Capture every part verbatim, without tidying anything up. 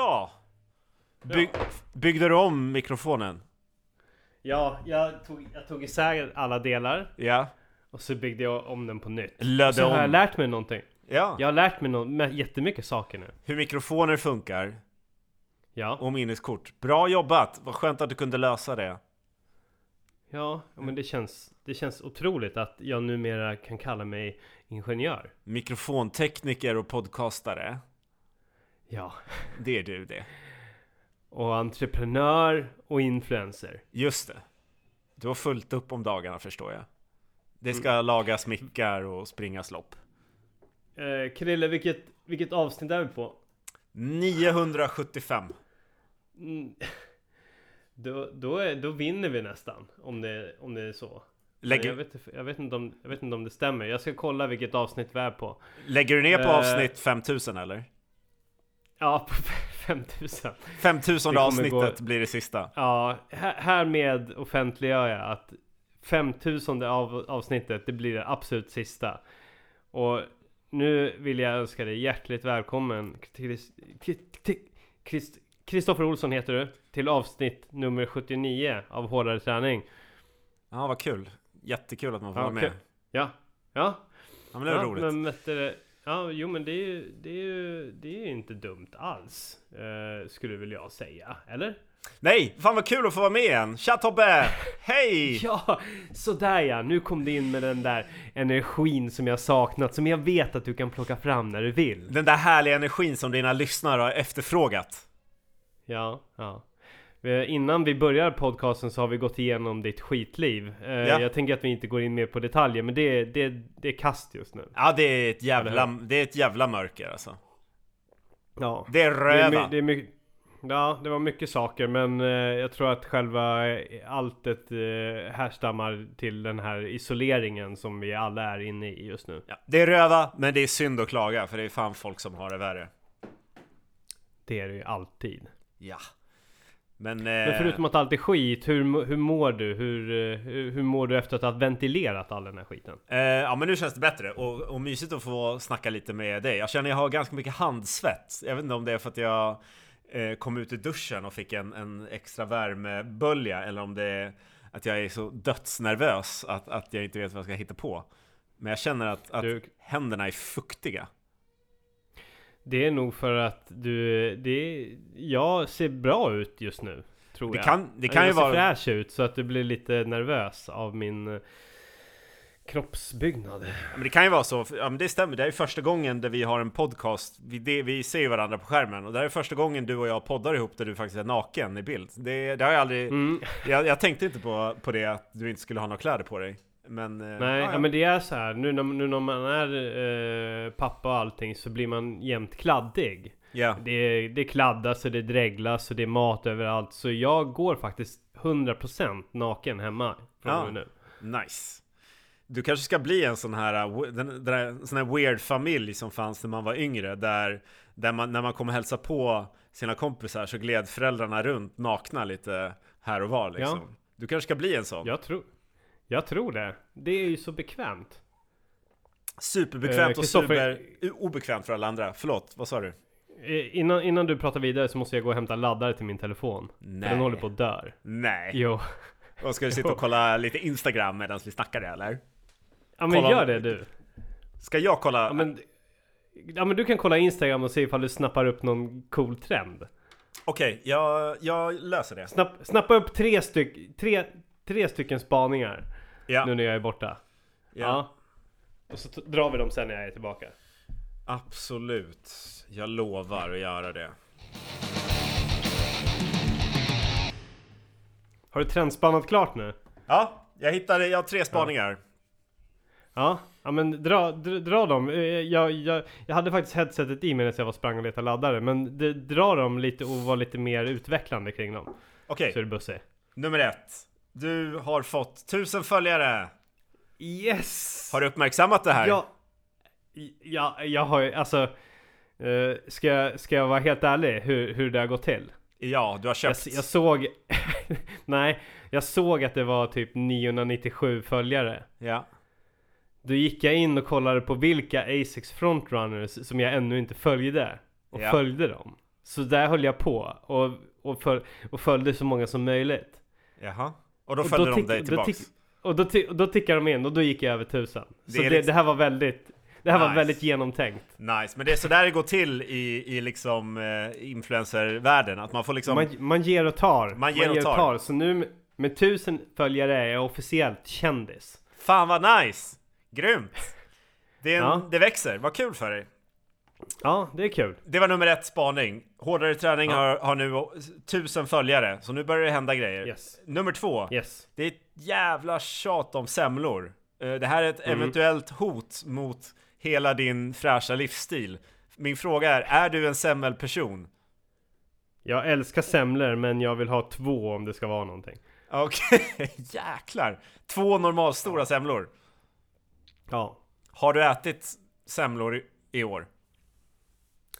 Ja. Byg, byggde du om mikrofonen? Ja, jag tog, jag tog isär alla delar. Ja. Och så byggde jag om den på nytt. Lödde så om. Har jag lärt mig någonting. Ja. Jag har lärt mig no- jättemycket saker nu. Hur mikrofoner funkar. Ja. Och minneskort. Bra jobbat. Vad skönt att du kunde lösa det. Ja, men det känns, det känns otroligt att jag numera kan kalla mig ingenjör. Mikrofontekniker och podcastare. Ja. Det är du det. Och entreprenör och influencer. Just det. Du har fullt upp om dagarna, förstår jag. Det ska mm. lagas mickar och springas lopp. Eh, Krille, vilket, vilket avsnitt är vi på? niohundrasjuttiofem. Mm. Då, då, är, då vinner vi nästan, om det, om det är så. Lägger... Jag, vet, jag, vet inte om, jag vet inte om det stämmer. Jag ska kolla vilket avsnitt vi är på. Lägger du ner på eh... avsnitt femtusen eller? Ja, på femtusen. femtusen avsnittet gå... blir det sista. Ja, här, härmed offentliggör jag att femtusen av, avsnittet, det blir det absolut sista. Och nu vill jag önska dig hjärtligt välkommen. Kristoffer Olsson heter du, till avsnitt nummer sjuttionio av Hårdare Träning. Ja, vad kul. Jättekul att man får ja, vara med. Kul. Ja, ja. Ja, men det är ja, roligt. Men vet du, ja, jo, men det är ju, det är ju, det är ju inte dumt alls, eh, skulle väl jag säga, eller? Nej, fan vad kul att få vara med igen. Tja Tobbe, hej! Ja, sådär ja, nu kom du in med den där energin som jag saknat, som jag vet att du kan plocka fram när du vill. Den där härliga energin som dina lyssnare har efterfrågat. Ja, ja. Innan vi börjar podcasten så har vi gått igenom ditt skitliv. Ja. Jag tänker att vi inte går in mer på detaljer, men det, det, det är kast just nu. Ja, det är ett jävla, det är ett jävla mörker alltså. Ja. Det är röva. Det är my, det är my, ja, det var mycket saker, men jag tror att själva alltet härstammar till den här isoleringen som vi alla är inne i just nu. Ja. Det är röva, men det är synd att klaga, för det är fan folk som har det värre. Det är det ju alltid. Ja. Men, eh... Men förutom att allt är skit, hur, hur mår du? Hur, hur, hur mår du efter att ha ventilerat all den här skiten? Eh, ja, men nu känns det bättre och, och mysigt att få snacka lite med dig. Jag känner jag har ganska mycket handsvett. Jag vet inte om det är för att jag eh, kom ut i duschen och fick en, en extra värmebölja, eller om det är att jag är så dödsnervös att, att jag inte vet vad jag ska hitta på. Men jag känner att, att du... händerna är fuktiga. Det är nog för att du det jag ser bra ut just nu, tror det jag. Kan, det kan jag ju ser vara fräsch ut, så att du blir lite nervös av min kroppsbyggnad. Men det kan ju vara så, ja, men det stämmer. Det är första gången där vi har en podcast. Vi det, vi ser varandra på skärmen, och det är första gången du och jag poddar ihop där du faktiskt är naken i bild. Det, det har jag aldrig mm. jag, jag tänkte inte på på det, att du inte skulle ha några kläder på dig. Men, nej, ja, ja. Men det är så här. Nu när, nu när man är eh, pappa och allting, så blir man jämt kladdig. Yeah. Det, det kladdas och det dreglas och det är mat överallt. Så jag går faktiskt hundra procent naken hemma från ja. nu. Nice. Du kanske ska bli en sån här, den, den, sån här weird familj som fanns när man var yngre. Där, där man, när man kom och hälsa på sina kompisar, så gled föräldrarna runt nakna lite här och var. Liksom. Ja. Du kanske ska bli en sån. Jag tror Jag tror det. Det är ju så bekvämt. Superbekvämt eh, och super obekvämt för alla andra. Förlåt, vad sa du? Innan, innan du pratar vidare så måste jag gå och hämta laddare till min telefon. Nej. För den håller på att dö. Nej. Jo. Och ska du sitta och kolla lite Instagram medan vi snackar det, eller? Ja, men kolla... gör det du. Ska jag kolla? Ja men... ja, men du kan kolla Instagram och se ifall du snappar upp någon cool trend. Okej, okay, jag, jag löser det. Snapp, snappa upp tre styck... Tre... Tre stycken spaningar ja. nu när jag är borta. Ja. ja. Och så t- drar vi dem sen när jag är tillbaka. Absolut. Jag lovar att göra det. Har du trendspannat klart nu? Ja, jag hittade jag har tre spaningar. Ja, ja men dra, dra, dra dem. Jag, jag, jag hade faktiskt headsetet i mig när jag var sprang och letade laddare. Men det, dra dem lite och var lite mer utvecklande kring dem. Okej. Så är det bussig. Nummer ett. Du har fått tusen följare. Yes. Har du uppmärksammat det här? Ja, ja jag har ju, alltså eh, ska, ska jag vara helt ärlig hur, hur det har gått till? Ja, du har köpt. Jag, jag såg, nej, jag såg att det var typ niohundranittiosju följare. Ja. Då gick jag in och kollade på vilka Asics frontrunners som jag ännu inte följde. Och ja. följde dem. Så där höll jag på och, och, för, och följde så många som möjligt. Jaha, och då följde och då de tick, dig tillbaks. Då tick, och då, tick, då tickade de in och då gick jag över tusen. Så det, det, liksom... det här var väldigt... Det här nice. var väldigt genomtänkt. Nice, men det är så där det går till i, i liksom eh, influencervärlden. Att man får liksom... Man, man ger och tar. Man, man ger och tar. tar. Så nu med, med tusen följare är jag officiellt kändis. Fan vad nice! Grymt! Det, är en, ja. det växer, vad kul för dig. Ja, det är kul. Det var nummer ett spaning. Hårdare träning ja. har, har nu tusen följare. Så nu börjar det hända grejer. Yes. Nummer två. Yes. Det är ett jävla tjat om semlor. Det här är ett mm. eventuellt hot mot... hela din fräscha livsstil. Min fråga är, är du en semmelperson? Jag älskar semlor, men jag vill ha två om det ska vara någonting. Okej, okay. Jäklar. Två normalt stora semlor. Ja. Har du ätit semlor i, i år?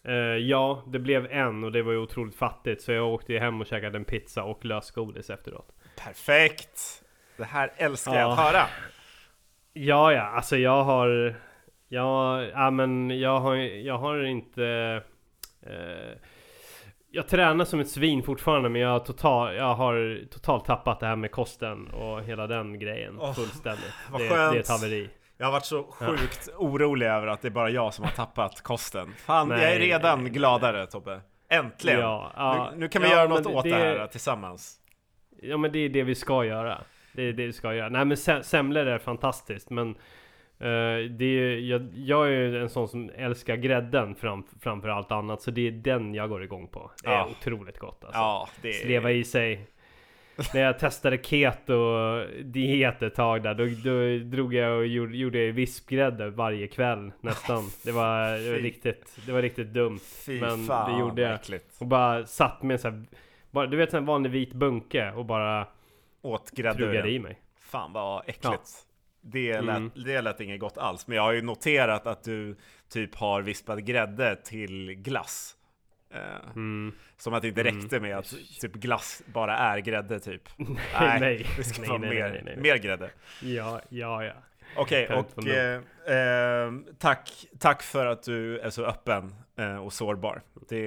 Uh, ja, det blev en och det var ju otroligt fattigt. Så jag åkte hem och käkade en pizza och lösgodis efteråt. Perfekt. Det här älskar jag ja. att höra. Ja, ja. Alltså jag har... Ja, ja, men jag har, jag har inte... Eh, jag tränar som ett svin fortfarande, men jag, total, jag har totalt tappat det här med kosten och hela den grejen oh, fullständigt. Vad det, det är ett haveri. Jag har varit så sjukt ja. orolig över att det är bara jag som har tappat kosten. Fan, nej, jag är redan nej, gladare, nej. Tobbe. Äntligen. Ja, ja, nu, nu kan vi ja, göra något det, åt det här är, tillsammans. Ja, men det är det vi ska göra. Det är det vi ska göra. Nej, men semlor är fantastiskt, men... Uh, det är, jag, jag är ju en sån som älskar grädden fram, framför allt annat. Så det är den jag går igång på. Det är oh. otroligt gott alltså. oh, det... Sleva i sig. När jag testade keto-diet ett tag där, då, då drog jag och gjorde, gjorde jag vispgrädde varje kväll nästan. Det var, det var, riktigt, det var riktigt dumt. Fy Men fan, det gjorde jag verkligt. Och bara satt med en sån, du vet, en vanlig vit bunke och bara åt grädde i mig. Fan vad äckligt ja. Det lät, mm. det lät inget gott alls. Men jag har ju noterat att du typ har vispat grädde till glass. eh, mm. Som att det inte räckte med att typ glass bara är grädde typ. Nej, nej. Det ska nej, vara nej, mer, nej, nej, nej. mer grädde. Ja, ja, ja. Okej, okay, och eh, eh, tack, tack för att du är så öppen eh, och sårbar. Det,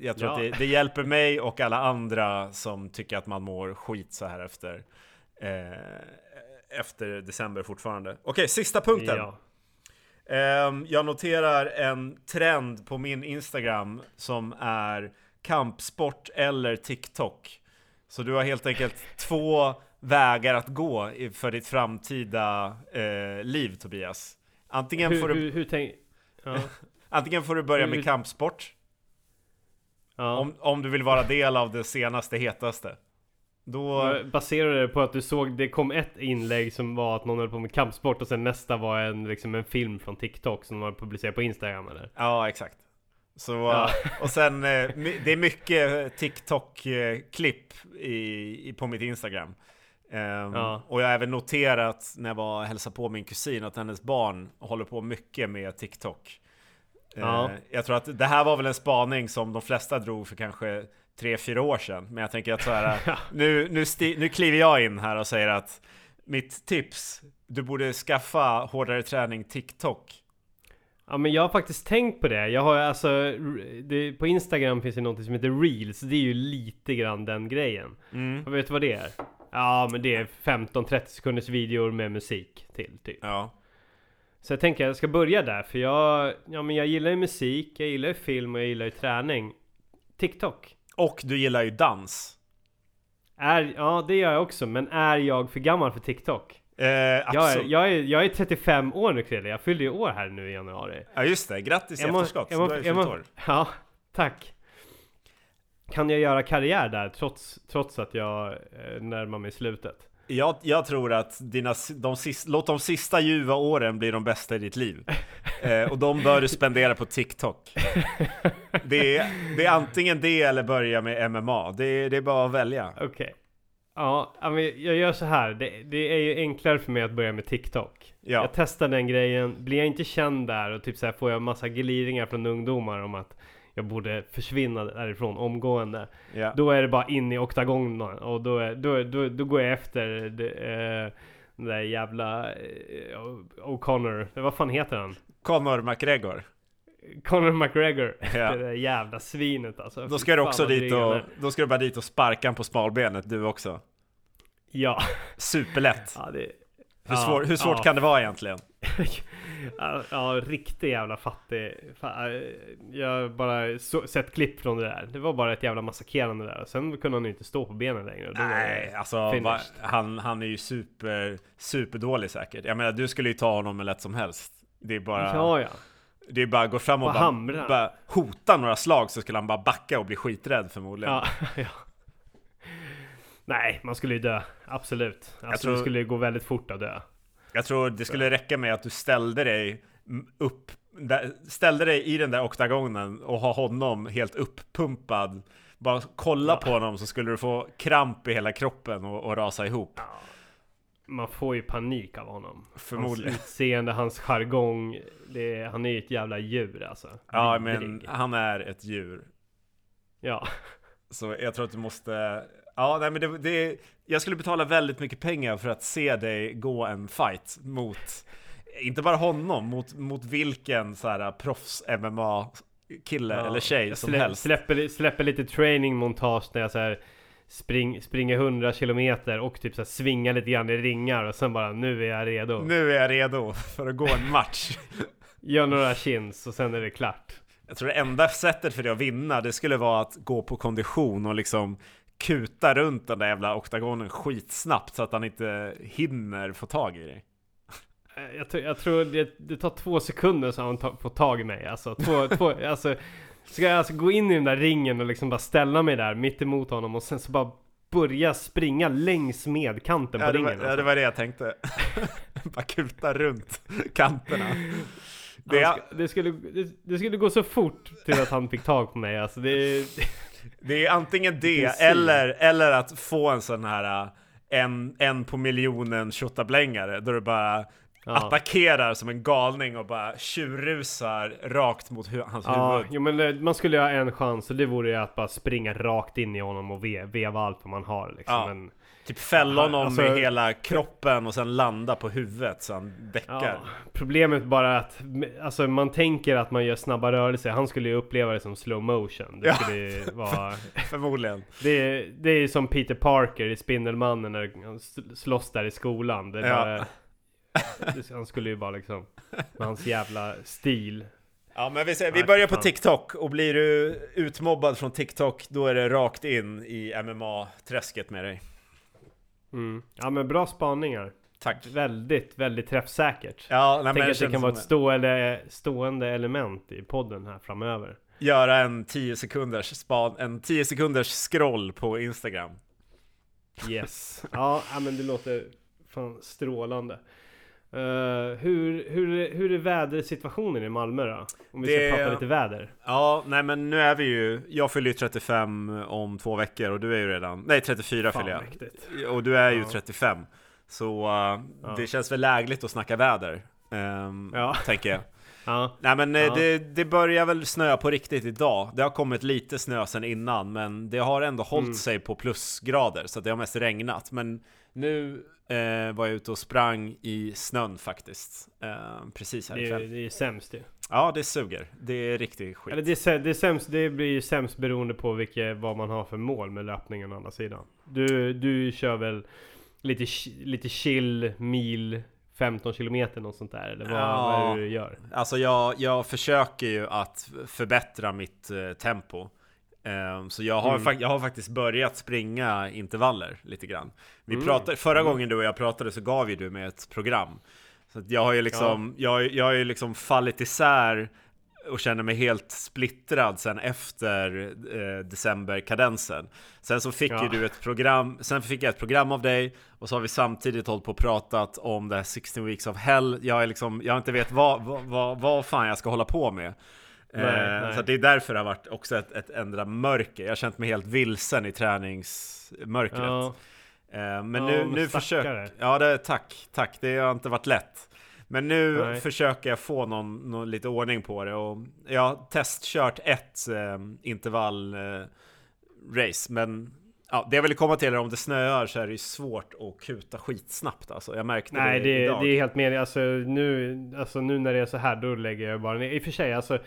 jag tror ja. att det, det hjälper mig och alla andra som tycker att man mår skit så här efter eh, efter december fortfarande. Okej, sista punkten. Ja. Um, jag noterar en trend på min Instagram som är kampsport eller TikTok. Så du har helt enkelt två vägar att gå för ditt framtida uh, liv, Tobias. Antingen hur, får du hur, hur tänk... ja. Antingen får du börja hur... med kampsport. Ja. Om, om du vill vara del av det senaste hetaste. Då baserade det på att du såg, det kom ett inlägg som var att någon höll på med kampsport och sen nästa var en, liksom en film från TikTok som var publicerad på Instagram eller? Ja, exakt. Så, ja. Och sen, det är mycket TikTok-klipp i, i, på mitt Instagram. Um, ja. Och jag har även noterat när jag var hälsade på min kusin att hennes barn håller på mycket med TikTok. Ja. Uh, jag tror att det här var väl en spaning som de flesta drog för kanske tre, fyra år sedan. Men jag tänker att så här, nu, nu, sti- nu kliver jag in här och säger att mitt tips, du borde skaffa hårdare träning TikTok. Ja, men jag har faktiskt tänkt på det. Jag har alltså, det, på Instagram finns det något som heter Reels. Det är ju lite grann den grejen. Mm. Jag vet vad det är. Ja, men det är femton trettio sekunders videor med musik till typ. Ja. Så jag tänker att jag ska börja där. För jag, ja, men jag gillar ju musik, jag gillar ju film och jag gillar ju träning. TikTok. Och du gillar ju dans. Är, ja, det gör jag också. Men är jag för gammal för TikTok? Eh, jag, är, jag, är, jag är trettiofem år nu, Krille. Jag fyllde ju år här nu i januari. Ja, just det. Grattis i efterskott. Du har ju fyllt år. Ja, tack. Kan jag göra karriär där trots, trots att jag eh, närmar mig slutet? Jag, jag tror att dina, de sista, låt de sista ljuva åren bli de bästa i ditt liv. eh, och de bör du spendera på TikTok. Det är, det är antingen det eller börja med M M A. Det, det är bara att välja. Okej. Okay. Ja, jag gör så här. Det, det är ju enklare för mig att börja med TikTok. Ja. Jag testar den grejen. Blir jag inte känd där och typ så här får jag massa gliringar från ungdomar om att jag borde försvinna därifrån omgående. Yeah. Då är det bara in i oktagonen och då, är, då, då, då går jag efter det, eh, den där jävla eh, O'Connor. Vad fan heter han? Conor McGregor. Conor McGregor, yeah. Det jävla svinet alltså. Då ska du också dit och, då ska du bara dit och sparka på smalbenet du också. Ja. Superlätt. Ja, det, hur, svår, ja, hur svårt ja. kan det vara egentligen? ja, ja, riktigt jävla fattig. Jag bara så, sett klipp från det där. Det var bara ett jävla massakrerande där. Sen kunde han ju inte stå på benen längre. Nej, alltså va, han, han är ju super, super dålig säkert. Jag menar, du skulle ju ta honom med lätt som helst. Det är bara... Ja, ja. Det är bara att gå fram och bara, bara hota några slag så skulle han bara backa och bli skiträdd förmodligen. Ja, ja. Nej, man skulle ju dö. Absolut. Alltså, jag tror, det skulle ju gå väldigt fort att dö. Jag tror det skulle räcka med att du ställde dig upp, ställde dig i den där oktagonen och ha honom helt upppumpad. Bara kolla ja. på honom så skulle du få kramp i hela kroppen och, och rasa ihop. Ja. Man får ju panik av honom. Förmodligen. Hans utseende, hans jargong. Det är, han är ju ett jävla djur alltså. Ja, men han är ett djur. Ja. Så jag tror att du måste... Ja, nej, men det, det, jag skulle betala väldigt mycket pengar för att se dig gå en fight mot... Inte bara honom, mot, mot vilken så här proffs-M M A-kille ja, eller tjej som slä, helst. Släpper, släpper lite training-montage när jag så här... Spring, springer hundra kilometer och typ så här svingar lite grann i ringar och sen bara, nu är jag redo. Nu är jag redo för att gå en match. Gör några chins och sen är det klart. Jag tror det enda sättet för dig att vinna, det skulle vara att gå på kondition och liksom kuta runt den där jävla oktagonen skitsnabbt så att han inte hinner få tag i dig. Jag, t- jag tror det, det tar två sekunder så han ta- får tag i mig. Alltså, två, två, alltså ska jag alltså gå in i den där ringen och liksom bara ställa mig där mitt emot honom och sen så bara börja springa längs med kanten ja, på ringen. Var, ja, det var det jag tänkte. Bara kuta runt kanterna. Det, jag... ska, det, skulle, det, det skulle gå så fort till att han fick tag på mig. Alltså det, det är antingen det eller, eller att få en sån här en, en på miljonen tjottablängare då du bara... Ja. Attackerar som en galning och bara tjurrusar rakt mot hu- hans ja, huvud. Jo, men man skulle ju ha en chans och det vore ju att bara springa rakt in i honom och ve- veva allt vad man har. Liksom. Ja. Men, typ fälla honom alltså, med hela kroppen och sen landa på huvudet så han däckar. Ja. Problemet bara att alltså, man tänker att man gör snabba rörelser. Han skulle ju uppleva det som slow motion. Det skulle ja. ju vara... Förmodligen. Det, det är ju som Peter Parker i Spindelmannen när han slåss där i skolan. Det är ja. bara... Han skulle ju bara liksom med hans jävla stil. Ja, men vi, ser, vi börjar på TikTok. Och blir du utmobbad från TikTok, då är det rakt in i M M A-träsket med dig. mm. Ja, men bra spaningar. Tack. Väldigt, väldigt träffsäkert. Ja, nej, tänk att det kan vara ett stående, stående element i podden här framöver. Göra en tio sekunders span, en tio sekunders scroll på Instagram. Yes. Ja, men det låter fan strålande. Uh, hur, hur, hur är vädersituationen i Malmö då? Om vi det... ska prata lite väder. Ja, nej men nu är vi ju... Jag fyller ju trettiofem om två veckor och du är ju redan... Nej, trettiofyra fyller jag. Mäktigt. Och du är ju ja. trettiofem. Så uh, ja. det känns väl lägligt att snacka väder. Um, ja. Tänker jag. ja. Nej men ja. det, det börjar väl snöa på riktigt idag. Det har kommit lite snö sen innan, men det har ändå hållit mm. sig på plusgrader. Så det har mest regnat. Men nu... Eh, var jag ute och sprang i snön faktiskt. Eh, precis här ikväll. Det, det är sämst ju. Ja, det suger. Det är riktigt skit. Eller det, är, det, är sämst, det blir ju sämst beroende på vilka, vad man har för mål med löpningen å andra sidan. Du, du kör väl lite, lite chill, mil, femton kilometer något sånt där? Eller vad, ja, vad är det du gör? Alltså jag, jag försöker ju att förbättra mitt eh, tempo. Um, så jag har, mm. jag har faktiskt börjat springa intervaller lite grann. Vi mm. pratade, förra mm. gången du och jag pratade så gav ju du med ett program. Så att jag har ju liksom, ja. jag, jag har ju liksom fallit isär och känner mig helt splittrad sen efter eh, decemberkadensen. Sen så fick ja. ju du ett program, sen fick jag ett program av dig och så har vi samtidigt hållit på och pratat om det här sixteen weeks of hell. Jag är liksom, jag inte vet vad, vad, vad, vad fan jag ska hålla på med. Nej, nej. Så det är därför det har varit också ett, ett ändra mörker. Jag har känt mig helt vilsen i träningsmörkret. Ja. Men ja, nu, nu försöker... Ja, det, tack, tack. Det har inte varit lätt. Men nu nej. försöker jag få någon, någon lite ordning på det. Och jag har testkört ett eh, intervallrace. Eh, men ja, det jag ville komma till är om det snöar så är det svårt att kuta skitsnabbt. Alltså. Jag märkte nej, det, det idag. Nej, det är helt med. Alltså nu, alltså nu när det är så här, då lägger jag bara ner. I och för sig, alltså...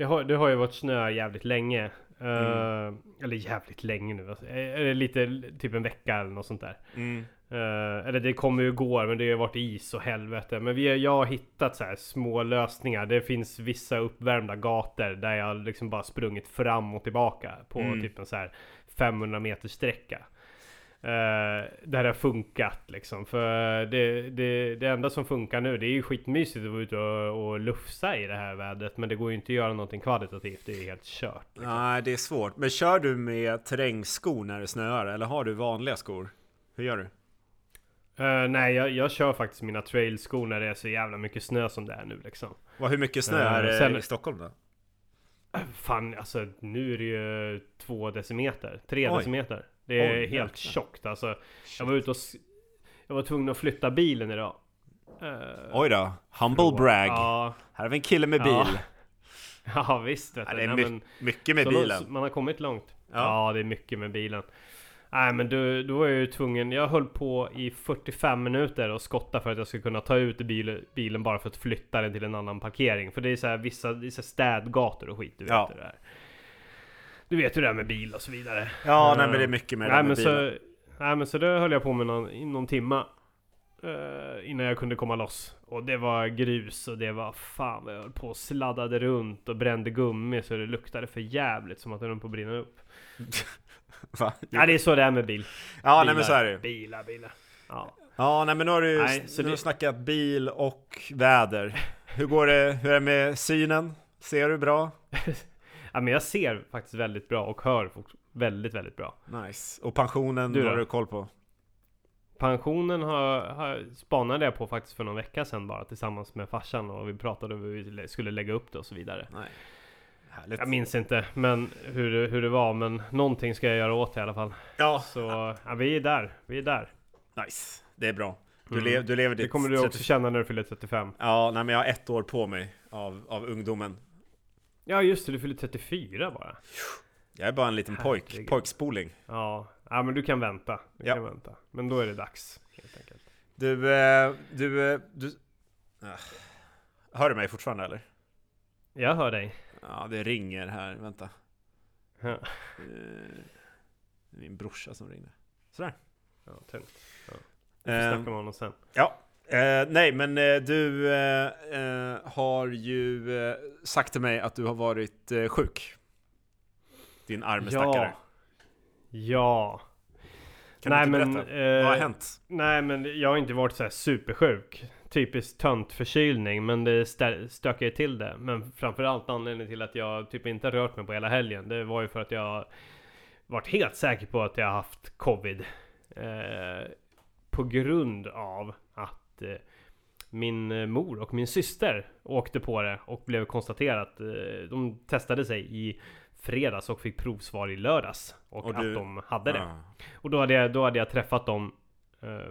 Det har, det har ju varit snö jävligt länge. Mm. Uh, eller jävligt länge nu. Alltså. Eller lite, typ en vecka eller något sånt där. Mm. Uh, eller det kommer ju igår, men det har ju varit is och helvete. Men vi, jag har hittat så här små lösningar. Det finns vissa uppvärmda gator där jag liksom bara sprungit fram och tillbaka på mm. typ en så här femhundra meters sträcka. Uh, där har funkat liksom. För det, det, det enda som funkar nu, det är ju skitmysigt att vara ute och, och lufsa i det här vädret, men det går ju inte att göra någonting kvalitativt. Det är helt kört liksom. Nej, det är svårt. Men kör du med terrängskor när det snöar, eller har du vanliga skor? Hur gör du? Uh, nej, jag, jag kör faktiskt mina trailskor när det är så jävla mycket snö som det är nu liksom. Vad, hur mycket snö är uh, sen, i Stockholm då? Fan, alltså nu är det ju två decimeter, tre Oj. decimeter. Det är Oj, helt tjockt alltså. Jag var ute och jag var tvungen att flytta bilen idag. Uh, Oj då, humble då. brag. Ja. Här har vi en kille med bil. Ja, ja visst. Vet ja, det är my- men, mycket med bilen. Man, man har kommit långt. Ja. ja, det är mycket med bilen. Nej, men då, då var jag ju tvungen. Jag höll på i fyrtiofem minuter och skotta för att jag skulle kunna ta ut bil, bilen bara för att flytta den till en annan parkering. För det är så här vissa, det är så här städgator och skit, du vet ja. det där. Du vet hur det är med bil och så vidare. Ja, uh, nej, men det är mycket mer nej, med bil. Nej, men så det höll jag på med någon, någon timma uh, innan jag kunde komma loss. Och det var grus och det var fan vad jag höll på och sladdade runt och brände gummi så det luktade för jävligt som att den på brinner upp. Va? Ja, det är så det är med bil. Ja, bilar, nej men så är det. Bilar, bilar. Ja, ja nej men nu har du, nej, nu det... du snackat bil och väder. Hur går det, hur är det med synen? Ser du bra? Ja, men jag ser faktiskt väldigt bra och hör väldigt, väldigt bra. Nice. Och pensionen, du har du koll på? Pensionen har, har, spanade jag på faktiskt för någon vecka sedan bara tillsammans med farsan och vi pratade om hur vi skulle lägga upp det och så vidare. Nej. Härligt. Jag minns inte men hur, hur det var, men någonting ska jag göra åt i alla fall. Ja. Så ja, vi är där, vi är där. Nice, det är bra. Du, mm. lev, du lever ditt... Det kommer du också trettio... känna när du fyller trettiofem. Ja, nej, men jag har ett år på mig av, av ungdomen. Ja just det, du fyller trettiofyra bara. Jag är bara en liten pojk, pojkspoling. Ja. ja, men du kan vänta. Du ja. kan vänta. Men då är det dags helt enkelt. Du, du, du... Hör du mig fortfarande eller? Jag hör dig. Ja, det ringer här, vänta. Ja. Det är min brorsa som ringer. Sådär. Ja, tungt. Ja. Vi får snacka med honom sen. Ja. Eh, nej, men eh, du eh, har ju eh, sagt till mig att du har varit eh, sjuk. Din arm är stackare. Ja. Kan nej, du inte men, berätta? Eh, Vad har hänt? Nej, men jag har inte varit så här supersjuk. Typiskt tönt förkylning, men det st- stökar ju till det. Men framförallt anledningen till att jag typ inte rört mig på hela helgen. Det var ju för att jag varit helt säker på att jag har haft covid. Eh, på grund av att min mor och min syster åkte på det och blev konstaterat. De testade sig i fredags och fick provsvar i lördags och, och att du... de hade det. Ah. Och då hade, jag, då hade jag träffat dem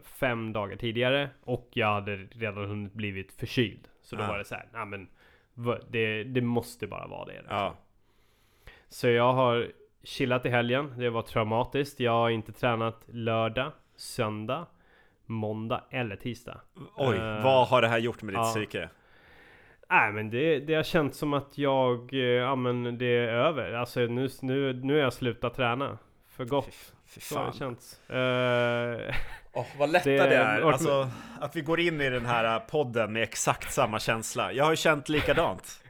fem dagar tidigare och jag hade redan hunnit blivit förkyld. Så då ah. var det så här, nej men det, det måste bara vara det. Ah. Så jag har chillat i helgen. Det var traumatiskt. Jag har inte tränat lördag, söndag, måndag eller tisdag. Oj, uh, vad har det här gjort med ditt ja. psyke? Nej, men det, det har känts som att jag, ja men det är över. Alltså nu, nu, nu har jag slutat träna. För gott. Fy, fy fan. Så har det känts. Uh, oh, vad lätta det, det är. Alltså, att vi går in i den här podden med exakt samma känsla. Jag har ju känt likadant.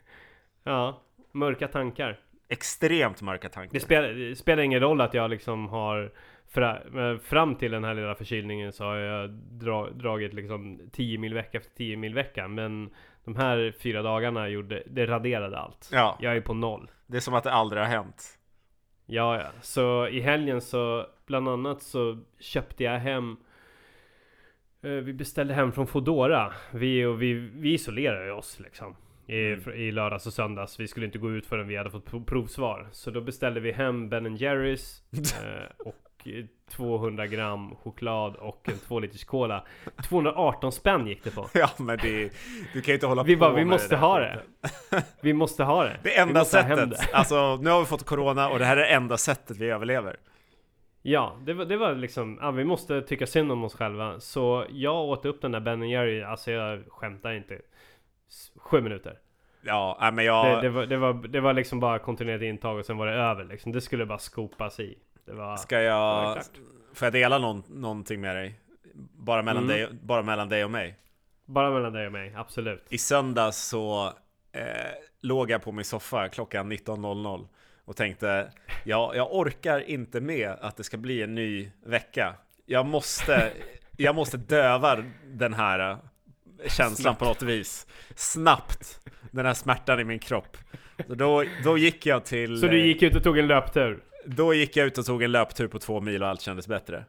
Ja, mörka tankar. Extremt mörka tankar. Det spelar, det spelar ingen roll att jag liksom har... Fra, fram till den här lilla förkylningen så har jag dra, dragit liksom tio mil vecka efter tio mil vecka, men de här fyra dagarna gjorde, det raderade allt. Ja. Jag är på noll. Det är som att det aldrig har hänt. Ja, ja. Så i helgen så bland annat så köpte jag hem eh, vi beställde hem från Foodora. Vi, och vi, vi isolerade oss liksom i, mm. i lördags och söndags. Vi skulle inte gå ut förrän vi hade fått provsvar. Så då beställde vi hem Ben and Jerry's eh, och tvåhundra gram choklad och en två liters cola. tvåhundraarton spänn gick det på. Ja, men det, du kan ju inte hålla vi på bara, vi måste det ha det. Vi måste ha det. Det enda sättet. Det. Alltså, nu har vi fått corona och det här är det enda sättet vi överlever. Ja, det var, det var liksom, ja, vi måste tycka synd om oss själva. Så jag åt upp den där Ben and Jerry, alltså jag skämtar inte, sju minuter. Ja, men jag... Det, det, var, det, var, det var liksom bara kontinuerligt intag och sen var det över. Liksom. Det skulle bara skopas i. Det var... Ska jag... Det får jag dela någon, någonting med dig? Bara mellan, mm. dig, bara mellan dig och mig? Bara mellan dig och mig, absolut. I söndags så eh, låg jag på min soffa klockan nitton noll noll och tänkte, ja, jag orkar inte med att det ska bli en ny vecka. Jag måste, jag måste döva den här känslan snabbt. På något vis. Snabbt. Den här smärtan i min kropp. Så då, då gick jag till... Så du gick ut och tog en löptur? Då gick jag ut och tog en löptur på två mil och allt kändes bättre.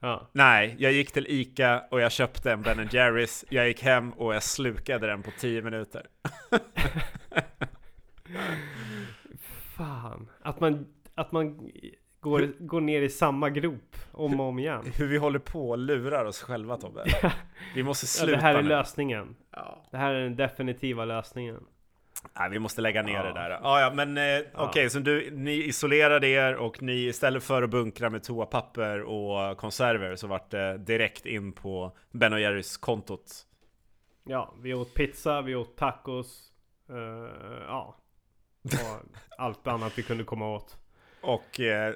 Ja. Nej, jag gick till Ica och jag köpte en Ben and Jerry's. Jag gick hem och jag slukade den på tio minuter. Fan, att man, att man går, hur, går ner i samma grop om och om igen. Hur vi håller på och lurar oss själva, Tobbe. Vi måste sluta. Ja, det här är nu. Lösningen. Ja. Det här är den definitiva lösningen. Nej, vi måste lägga ner ja. det där. Ah, ja, men eh, ja. okej, okay, så du, ni isolerade er och ni istället för att bunkra med toapapper och konserver så vart det direkt in på Ben och Jerrys kontot. Ja, vi åt pizza, vi åt tacos, uh, ja, och allt annat vi kunde komma åt. Och, eh,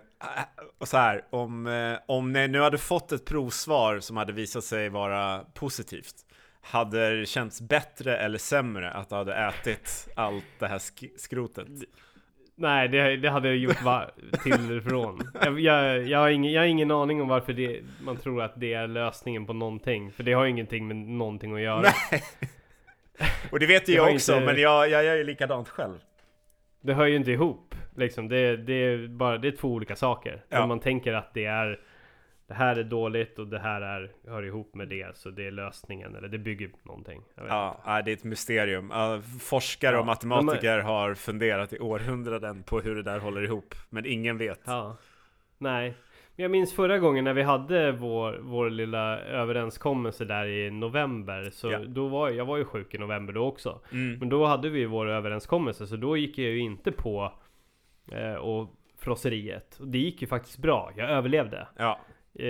och så här, om, eh, om ni nu hade fått ett provsvar som hade visat sig vara positivt, hade det känts bättre eller sämre att du hade ätit allt det här sk- skrotet? Nej, det, det hade jag gjort va- till från. Jag, jag, jag, har ingen, jag har ingen aning om varför det, man tror att det är lösningen på någonting. För det har ingenting med någonting att göra. Nej. Och det vet ju jag också, inte... men jag, jag gör ju likadant själv. Det hör ju inte ihop. Liksom. Det, det, är bara, det är två olika saker. Ja. Om man tänker att det är... Det här är dåligt och det här är, hör ihop med det, så det är lösningen, eller det bygger på någonting. Jag vet ja, inte. Det är ett mysterium. Forskare ja, och matematiker men... har funderat i århundraden på hur det där håller ihop, men ingen vet. Ja. Nej, men jag minns förra gången när vi hade vår, vår lilla överenskommelse där i november, så ja. då var, jag var ju sjuk i november då också. Mm. Men då hade vi vår överenskommelse, så då gick jag ju inte på eh, och frosseriet. Och det gick ju faktiskt bra, jag överlevde. Ja. Uh,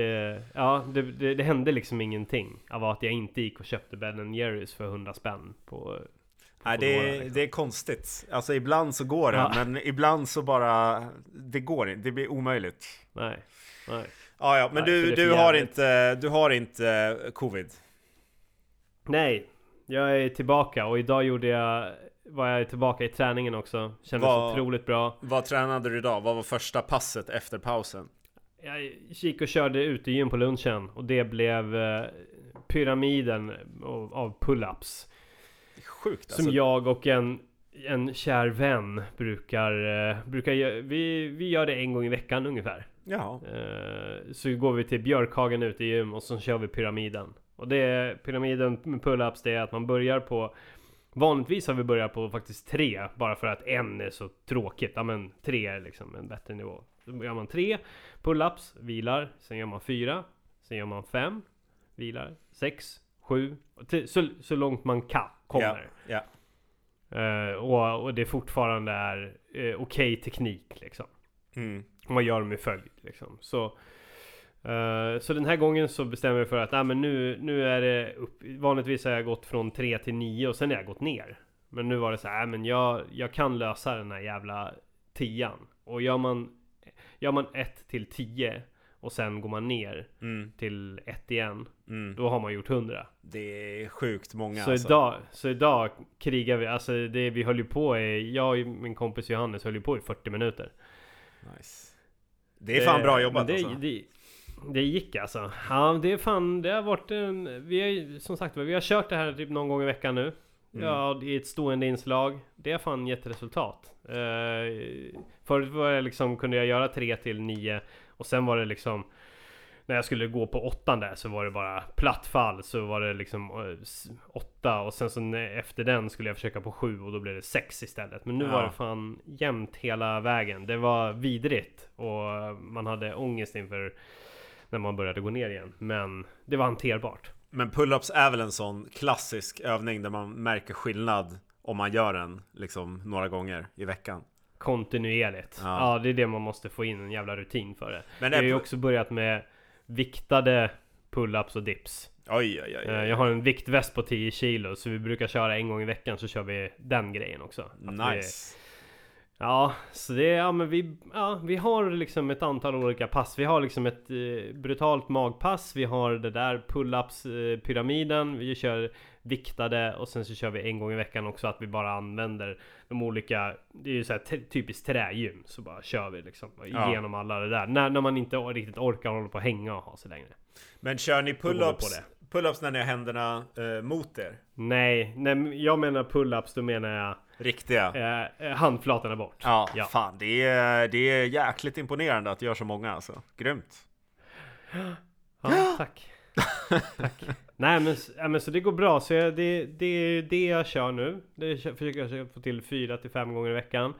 ja, det, det, det hände liksom ingenting av att jag inte gick och köpte Ben and Jerry's för hundra spänn på, nej, på det, några, liksom. Det är konstigt. Alltså ibland så går det, ja. Men ibland så bara det går inte, det blir omöjligt. Nej, nej. Ja, ja, men nej, du, du har inte, du har inte covid. Nej, jag är tillbaka och idag gjorde jag var jag tillbaka i träningen också. Kändes var, otroligt bra. Vad tränade du idag? Vad var första passet efter pausen? Jag gick och körde ut i gym på lunchen och det blev eh, pyramiden av, av pull-ups. Sjukt alltså. Som jag och en, en kär vän brukar, eh, brukar vi, vi gör det en gång i veckan ungefär. Ja. Eh, så går vi till Björkhagen ut i gym och så kör vi pyramiden. Och det pyramiden med pull-ups, det är att man börjar på, vanligtvis har vi börjat på faktiskt tre, bara för att en är så tråkigt. Ja, men tre är liksom en bättre nivå. Då gör man tre pull-ups, vilar, sen gör man fyra, sen gör man fem, vilar, sex, sju, till, så, så långt man kan kommer. Yeah, yeah. Uh, och, och det fortfarande är uh, okej okay teknik liksom. Mm. Man gör dem i följd liksom. Så, uh, så den här gången så bestämmer jag för att ah, men nu, nu är det upp, vanligtvis har jag gått från tre till nio och sen har jag gått ner. Men nu var det så här, ah, men jag, jag kan lösa den här jävla tian. Och gör man Gör man ett till tio och sen går man ner mm. till ett igen, mm. då har man gjort hundra. Det är sjukt många. Så, alltså. idag, så idag krigar vi, alltså det vi höll ju på i, jag och min kompis Johannes höll ju på i fyrtio minuter. Nice. Det är det, fan bra jobbat det, alltså. Det, det gick alltså. Ja, det är fan, det har varit en, vi är, som sagt, vi har kört det här typ någon gång i veckan nu. Mm. Ja, det är ett stående inslag. Det har fan gett resultat. Uh, förut var jag liksom, kunde jag göra tre till nio och sen var det liksom när jag skulle gå på åttan där så var det bara plattfall, så var det liksom uh, åtta och sen så efter den skulle jag försöka på sju och då blev det sex istället. Men nu ja. var det fan jämnt hela vägen. Det var vidrigt och man hade ångest inför när man började gå ner igen. Men det var hanterbart. Men pull-ups är väl en sån klassisk övning där man märker skillnad om man gör den liksom några gånger i veckan. Kontinuerligt. Ja, ja det är det man måste få in en jävla rutin för det. Men det jag har ju också börjat med viktade pull-ups och dips. Oj, oj, oj, oj. Jag har en viktväst på tio kilo, så vi brukar köra en gång i veckan, så kör vi den grejen också. Att nice. Vi, ja, så det, ja, men vi, ja, vi har liksom ett antal olika pass. Vi har liksom ett eh, brutalt magpass. Vi har det där pull-ups-pyramiden. Eh, vi kör viktade, och sen så kör vi en gång i veckan också att vi bara använder de olika, det är ju så här t- typiskt trägym, så bara kör vi liksom igenom ja. alla det där. När, när man inte riktigt orkar hålla på att hänga och ha sig längre. Men kör ni pull-ups? Pull-ups när ni har händerna eh, mot er? Nej, nej, jag menar pull-ups, då menar jag riktiga eh, handflatorna bort. Ja, ja. Fan, det är, det är jäkligt imponerande att du gör så många alltså. Grymt. Ja, tack. Tack. Nej, men, ja, men så det går bra. Så jag, det, det är det jag kör nu. Det försöker jag få till fyra till fem gånger i veckan.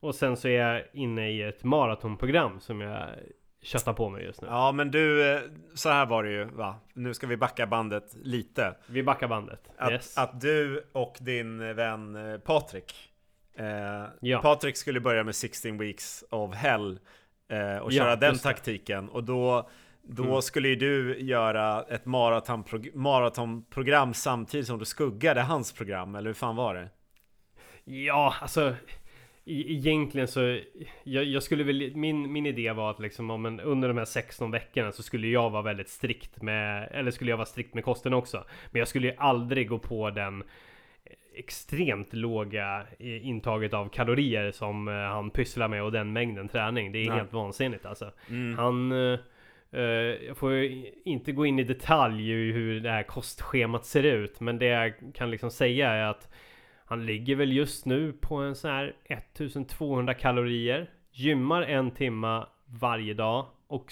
Och sen så är jag inne i ett maratonprogram som jag köttar på mig just nu. Ja, men du, så här var det ju, va? Nu ska vi backa bandet lite. Vi backar bandet, att, yes. Att du och din vän Patrik. Eh, ja. Patrik skulle börja med sixteen weeks of hell eh, och köra ja, den taktiken. Och då... Då mm. skulle ju du göra ett maratonprog- maratonprogram samtidigt som du skuggade hans program, eller hur fan var det? Ja, alltså e- egentligen så jag, jag skulle väl, min, min idé var att liksom, om en, under de här sexton veckorna så skulle jag vara väldigt strikt med, eller skulle jag vara strikt med kosten också. Men jag skulle ju aldrig gå på den extremt låga intaget av kalorier som han pysslar med och den mängden träning. Det är ja. helt vansinnigt alltså. Mm. Han... Uh, jag får ju inte gå in i detalj i hur det här kostschemat ser ut, men det jag kan liksom säga är att han ligger väl just nu på en sån här twelve hundred kalorier, gymmar en timma varje dag och,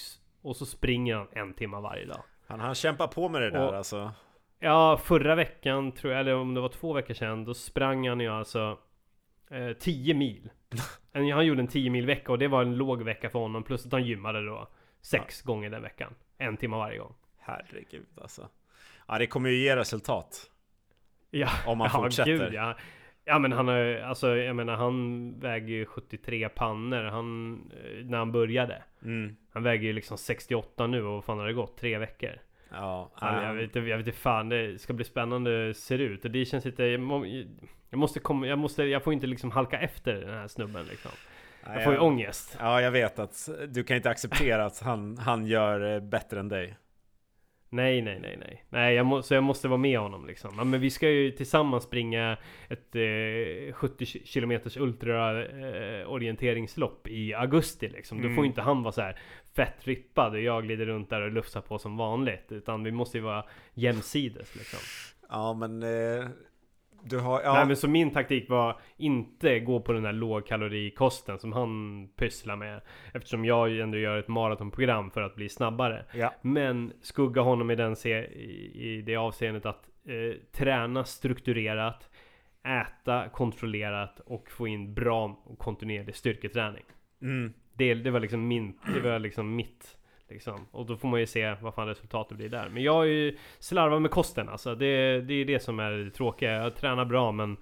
och så springer han en timma varje dag. Han, han kämpar på med det där och, alltså. Ja, förra veckan tror jag, eller om det var två veckor sedan, då sprang han ju alltså uh, tio mil. Han gjorde en tio mil vecka, och det var en låg vecka för honom, plus att han gymmade då Sex ja. gånger den veckan. En timme varje gång. Herregud alltså. Ja, det kommer ju ge resultat. Ja. Om man ja, fortsätter. Gud, ja. ja, men han är, alltså, jag menar, han väger ju sjuttiotre pannor. Han, när han började. Mm. Han väger ju liksom sextioåtta nu, och vad fan har det gått? Tre veckor. Ja. Um... Jag vet inte, jag vet inte fan, det ska bli spännande ser ut. Och det känns inte, jag, må, jag måste komma, jag måste, jag får inte liksom halka efter den här snubben liksom. Jag får ju ångest. Ja, jag vet att du kan inte acceptera att han, han gör bättre än dig. Nej, nej, nej, nej. nej jag må, så jag måste vara med honom liksom. Ja, men vi ska ju tillsammans springa ett eh, sjuttio kilometers ultra eh, orienteringslopp i augusti liksom. Då mm. får inte han vara så här fett rippad och jag glider runt där och lufsar på som vanligt. Utan vi måste ju vara jämsides liksom. Ja, men... Eh... Du har, ja. Nej, men så min taktik var inte gå på den här lågkalorikosten som han pysslar med, eftersom jag ändå gör ett maratonprogram för att bli snabbare. Ja. Men skugga honom i, den se- i det avseendet att eh, träna strukturerat, äta kontrollerat och få in bra och kontinuerlig styrketräning. Mm. Det, det var liksom min, det var liksom mitt... Liksom. Och då får man ju se vad fan resultatet blir där. Men jag har ju slarvat med kosten alltså. det, det är det som är det tråkiga. Jag tränar bra, men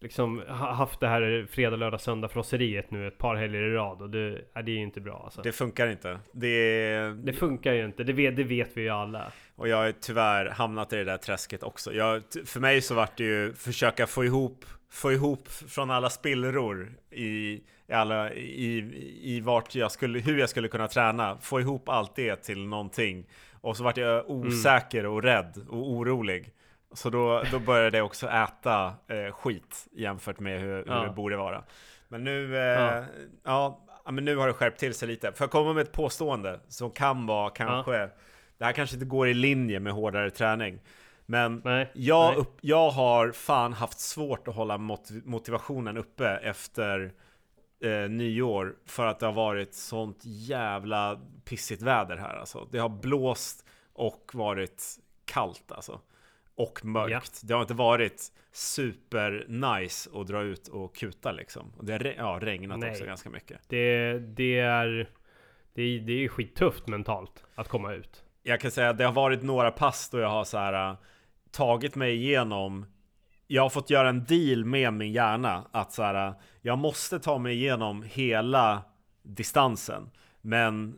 liksom ha, haft det här fredag, lördag, söndag frosseriet nu ett par helger i rad, och det, äh, det är ju inte bra alltså. Det funkar inte. Det, det funkar ju inte, det vet, det vet vi ju alla. Och jag har tyvärr hamnat i det där träsket också. jag, För mig så var det ju försöka få ihop Få ihop från alla spillror i, i, alla, i, i vart jag skulle, hur jag skulle kunna träna. Få ihop allt det till någonting. Och så vart jag osäker och rädd och orolig. Så då, då började jag också äta eh, skit jämfört med hur, hur ja. det borde vara. Men nu, eh, ja. Ja, men nu har det skärpt till sig lite. För jag kommer med ett påstående som kan vara kanske... Ja. Det här kanske inte går i linje med hårdare träning. Men nej, jag, nej. Upp, jag har fan haft svårt att hålla mot- motivationen uppe efter eh, nyår, för att det har varit sånt jävla pissigt väder här alltså. Det har blåst och varit kallt alltså, och mörkt. Ja. Det har inte varit super nice att dra ut och kuta liksom. Och det har ja, regnat nej. också ganska mycket. Det, det, är, det, är, det är skittufft mentalt att komma ut. Jag kan säga att det har varit några pass då jag har så här... tagit mig igenom, jag har fått göra en deal med min hjärna att så här, jag måste ta mig igenom hela distansen, men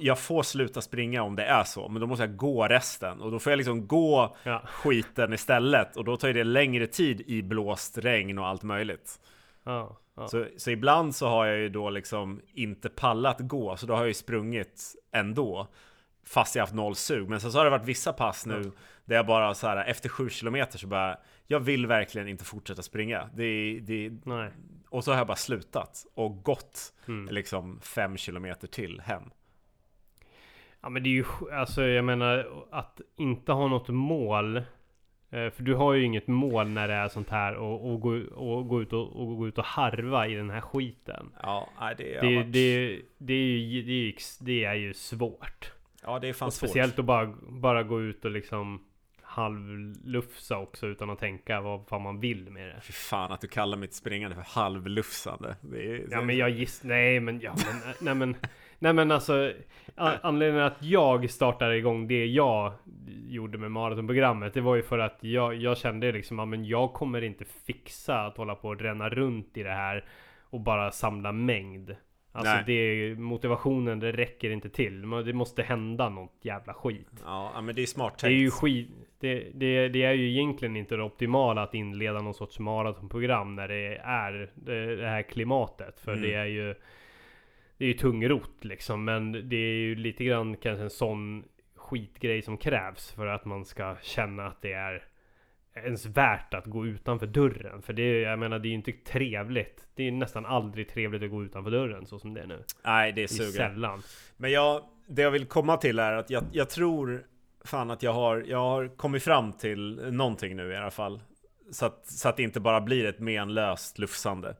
jag får sluta springa om det är så, men då måste jag gå resten och då får jag liksom gå ja. skiten istället och då tar det längre tid i blåst, regn och allt möjligt. Ja, ja. Så, så ibland så har jag ju då liksom inte pallat gå, så då har jag ju sprungit ändå fast jag haft noll sug. Men sen så har det varit vissa pass nu ja. där jag bara så här, efter sju kilometer så bara, jag vill verkligen inte fortsätta springa. Det, det, Nej. Och så har jag bara slutat och gått mm. liksom fem kilometer till hem. Ja, men det är ju, alltså jag menar att inte ha något mål, för du har ju inget mål när det är sånt här och, och, gå, och gå ut och, och gå ut och harva i den här skiten. Ja, det är det, det, det är ju det är, det är ju svårt. Ja, det är fan svårt. Speciellt att bara bara gå ut och liksom halvlufsa också utan att tänka vad fan man vill med det. Fy fan att du kallar mitt springande för halvlufsande. Det är, det... Ja, men jag giss nej men ja men nej men Nej men alltså, anledningen att jag startade igång det jag gjorde med maratonprogrammet, det var ju för att jag, jag kände liksom att ja, jag kommer inte fixa att hålla på och ränna runt i det här och bara samla mängd. Alltså det, motivationen, det räcker inte till. Det måste hända något jävla skit. Ja, men det är smart tänkt. Det är ju skit, det, det, det är ju egentligen inte det optimala att inleda någon sorts maratonprogram när det är det, det här klimatet. För mm. det är ju... Det är ju tungrot liksom, men det är ju lite grann kanske en sån skitgrej som krävs för att man ska känna att det är ens värt att gå utanför dörren. För det är, jag menar, det är ju inte trevligt. Det är nästan aldrig trevligt att gå utanför dörren så som det är nu. Nej, det är suger. Det är sällan. Men jag, det jag vill komma till är att jag, jag tror fan att jag har, jag har kommit fram till någonting nu i alla fall. Så att, så att det inte bara blir ett menlöst lufsande.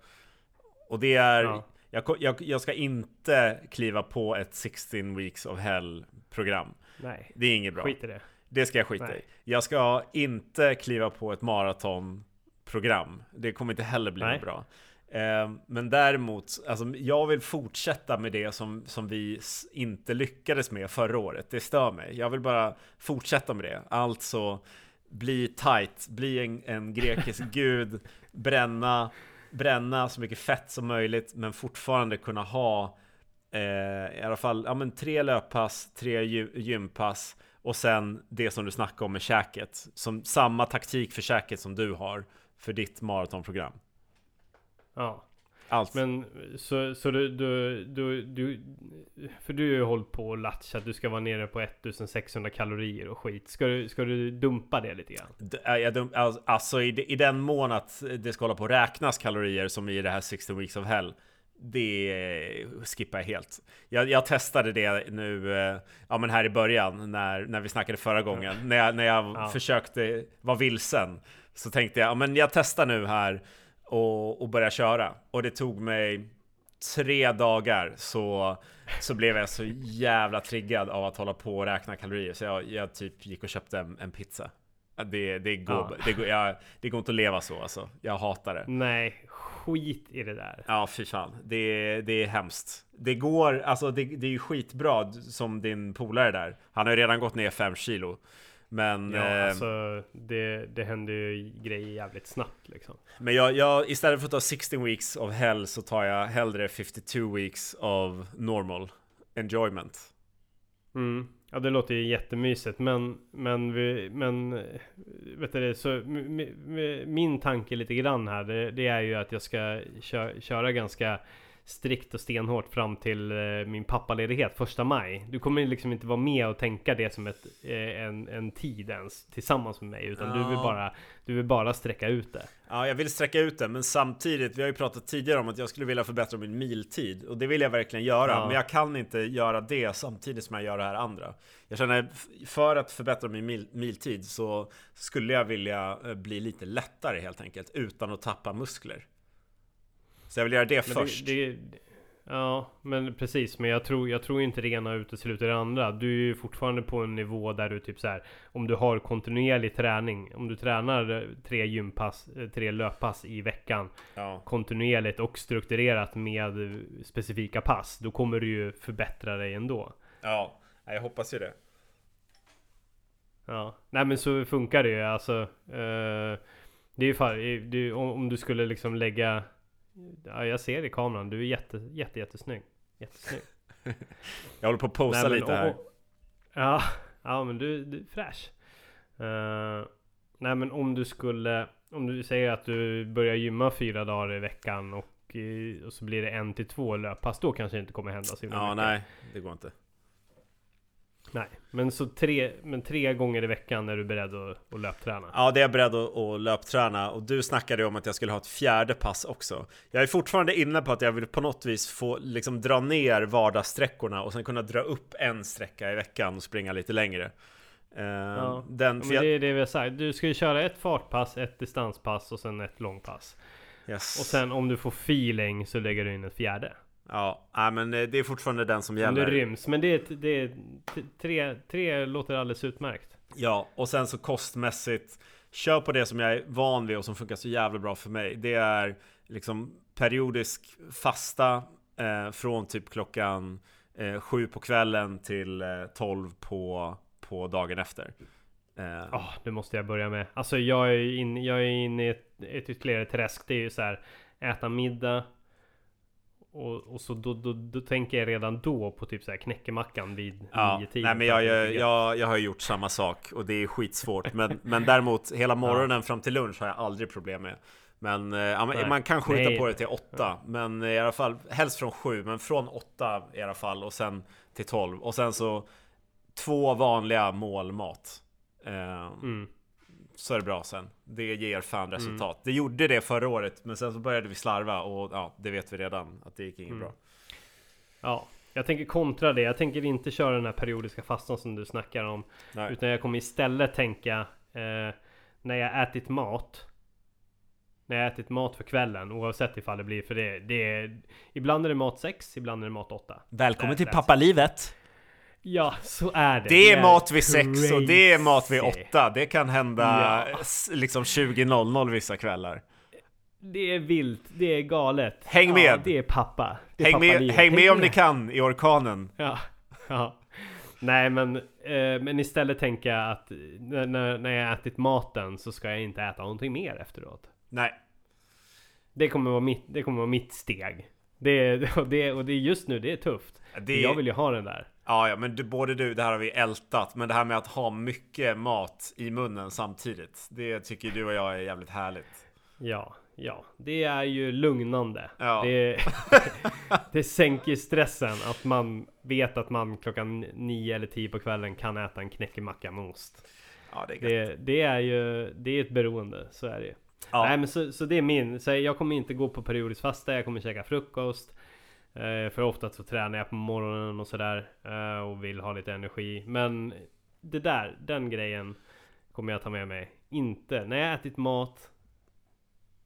Och det är... Ja. Jag, jag, jag ska inte kliva på ett sexton Weeks of Hell-program. Nej. Det är inget bra. Skit i det. Det ska jag skita Nej. i. Jag ska inte kliva på ett maratonprogram. Det kommer inte heller bli Nej. bra. Eh, men däremot, alltså, jag vill fortsätta med det som, som vi inte lyckades med förra året. Det stör mig. Jag vill bara fortsätta med det. Alltså, bli tight. Bli en, en grekisk gud. Bränna... bränna så mycket fett som möjligt men fortfarande kunna ha eh, i alla fall ja, men tre löppass, tre gy- gympass och sen det som du snackade om med käket, som samma taktik för käket som du har för ditt maratonprogram. Ja. Allt. Men så, så du, du, du, du för du har ju hållit på och latch att du ska vara nere på sexton hundra kalorier och skit. Ska du, ska du dumpa det lite grann? D- jag dum, alltså i, i den mån att det ska hålla på räknas kalorier som i det här sexton Weeks of Hell, det skippar jag helt. Jag, jag testade det nu ja, men här i början när, när vi snackade förra gången. Mm. När jag, när jag ja. försökte vara vilsen så tänkte jag ja, men jag testar nu här. Och, och börja köra. Och det tog mig tre dagar så, så blev jag så jävla triggad av att hålla på och räkna kalorier. Så jag, jag typ gick och köpte en, en pizza. Det, det, går, ja. det, går, jag, det går inte att leva så. Alltså. Jag hatar det. Nej, skit i det där. Ja, fy fan. Det, det är hemskt. Det går, alltså det, det är ju skitbra som din polare där. Han har ju redan gått ner fem kilo. Men, ja, alltså, det, det händer ju grejer jävligt snabbt liksom. Men jag, jag, istället för att ta sexton Weeks of Hell så tar jag hellre femtiotvå Weeks of Normal Enjoyment. Mm. Ja, det låter ju jättemysigt. Men, men, vi, men vet du det, så, m, m, min tanke lite grann här det, det är ju att jag ska kö, köra ganska strikt och stenhårt fram till eh, min pappaledighet första maj. Du kommer liksom inte vara med och tänka det som ett, eh, en, en tid ens tillsammans med mig, utan ja. du, vill bara, du vill bara sträcka ut det. Ja, jag vill sträcka ut det, men samtidigt, vi har ju pratat tidigare om att jag skulle vilja förbättra min miltid, och det vill jag verkligen göra, ja. men jag kan inte göra det samtidigt som jag gör det här andra. Jag känner, för att förbättra min mil- miltid så skulle jag vilja bli lite lättare helt enkelt, utan att tappa muskler. Så jag vill göra det men först. Det, det, ja, men precis. Men jag tror, jag tror inte det ena utesluter det andra. Du är ju fortfarande på en nivå där du typ så här, om du har kontinuerlig träning, om du tränar tre gympass, tre löppass i veckan ja. kontinuerligt och strukturerat med specifika pass, då kommer du ju förbättra dig ändå. Ja, jag hoppas ju det. Ja, nej men så funkar det ju. Alltså, eh, det är ju fan, det, om du skulle liksom lägga... Ja, jag ser i kameran. Du är jätte, jätte, jättesnygg. jättesnygg. Jag håller på att posa. Nej, men, lite här. Och, ja, ja, men du, du är fräsch. Uh, nej, men om du skulle... Om du säger att du börjar gymma fyra dagar i veckan och, och så blir det en till två löppass, då kanske det inte kommer hända så. Ja, nej, det går inte. Nej, men så tre, men tre gånger i veckan är du beredd att, att löpträna? Ja, det är jag beredd att, att löpträna. Och du snackade ju om att jag skulle ha ett fjärde pass också. Jag är fortfarande inne på att jag vill på något vis få liksom, dra ner vardagssträckorna och sen kunna dra upp en sträcka i veckan och springa lite längre. Uh, ja. den, ja, men det är det vi har sagt. Du ska ju köra ett fartpass, ett distanspass och sen ett långpass. Yes. Och sen om du får feeling så lägger du in ett fjärde. Ja, äh, men det är fortfarande den som gäller. Men det ryms, men det är, det är tre, tre låter alldeles utmärkt. Ja, och sen så kostmässigt kör på det som jag är van vid och som funkar så jävla bra för mig. Det är liksom periodisk fasta eh, från typ klockan eh, sju på kvällen till eh, tolv på på dagen efter. Ja, uh. oh, det måste jag börja med. Alltså jag är in, jag är inne i ett, ett ytterligare träsk. Det är ju så här, äta middag och, och så då, då, då tänker jag redan då på typ så här knäckemackan vid ja, nio tio. Nej, men jag, jag, jag, jag har gjort samma sak och det är skitsvårt. Men, men däremot hela morgonen fram till lunch har jag aldrig problem med. Men ja, man, man kan skjuta Nej. på det till åtta. Men i alla fall, helst från sju, men från åtta i alla fall och sen till tolv. Och sen så två vanliga målmat. Eh, mm. Så är det bra sen. Det ger fan resultat. Mm. Det gjorde det förra året, men sen så började vi slarva och ja, det vet vi redan att det gick inget mm. bra. Ja, jag tänker kontra det. Jag tänker inte köra den här periodiska fastan som du snackar om. Nej. Utan jag kommer istället tänka eh, när jag ätit mat. När jag ätit mat för kvällen, oavsett ifall det blir för det. det är, ibland är det mat sex, ibland är det mat åtta. Välkommen där, till pappalivet! Ja, så är det. Det är, det är mat vid sex och det är mat vid åtta. Det kan hända ja. liksom tjugo noll noll vissa kvällar. Det är vilt, det är galet. Häng med. Ja, det är pappa. Det häng, är pappa med, häng, häng med häng om med. Ni kan i orkanen. Ja, ja. Nej, men, eh, men istället tänker jag att när, när jag ätit maten så ska jag inte äta någonting mer efteråt. Nej. Det kommer vara mitt, det kommer vara mitt steg. Det, och, det, och det just nu, det är tufft. Det... Jag vill ju ha den där. Ja, ja, men du, både du, det här har vi ältat. Men det här med att ha mycket mat i munnen samtidigt, det tycker du och jag är jävligt härligt. Ja, ja. Det är ju lugnande. Ja. Det, det sänker stressen att man vet att man klockan nio eller tio på kvällen kan äta en knäckemacka med ost. Ja, det är gött. Det, det är ju det är ett beroende, så är det ju. Ja. Nej, men så, så det är min. Så jag kommer inte gå på periodisk fasta, jag kommer käka frukost. För ofta så tränar jag på morgonen och sådär och vill ha lite energi. Men det där, den grejen kommer jag ta med mig. Inte, när jag ätit mat,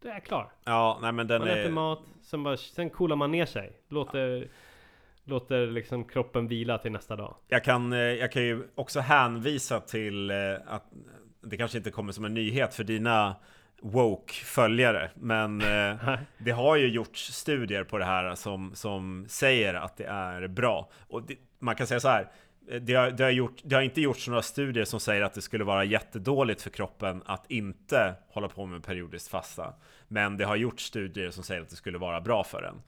då är jag klar. Ja, nej, men den man är... äter mat, sen, bara, sen coolar man ner sig. Låter, ja. låter liksom kroppen vila till nästa dag. Jag kan, jag kan ju också hänvisa till att det kanske inte kommer som en nyhet för dina... woke-följare, men eh, det har ju gjorts studier på det här som, som säger att det är bra. Och det, man kan säga så här, det har, det, har gjort, det har inte gjorts några studier som säger att det skulle vara jättedåligt för kroppen att inte hålla på med periodiskt fasta. Men det har gjorts studier som säger att det skulle vara bra för en.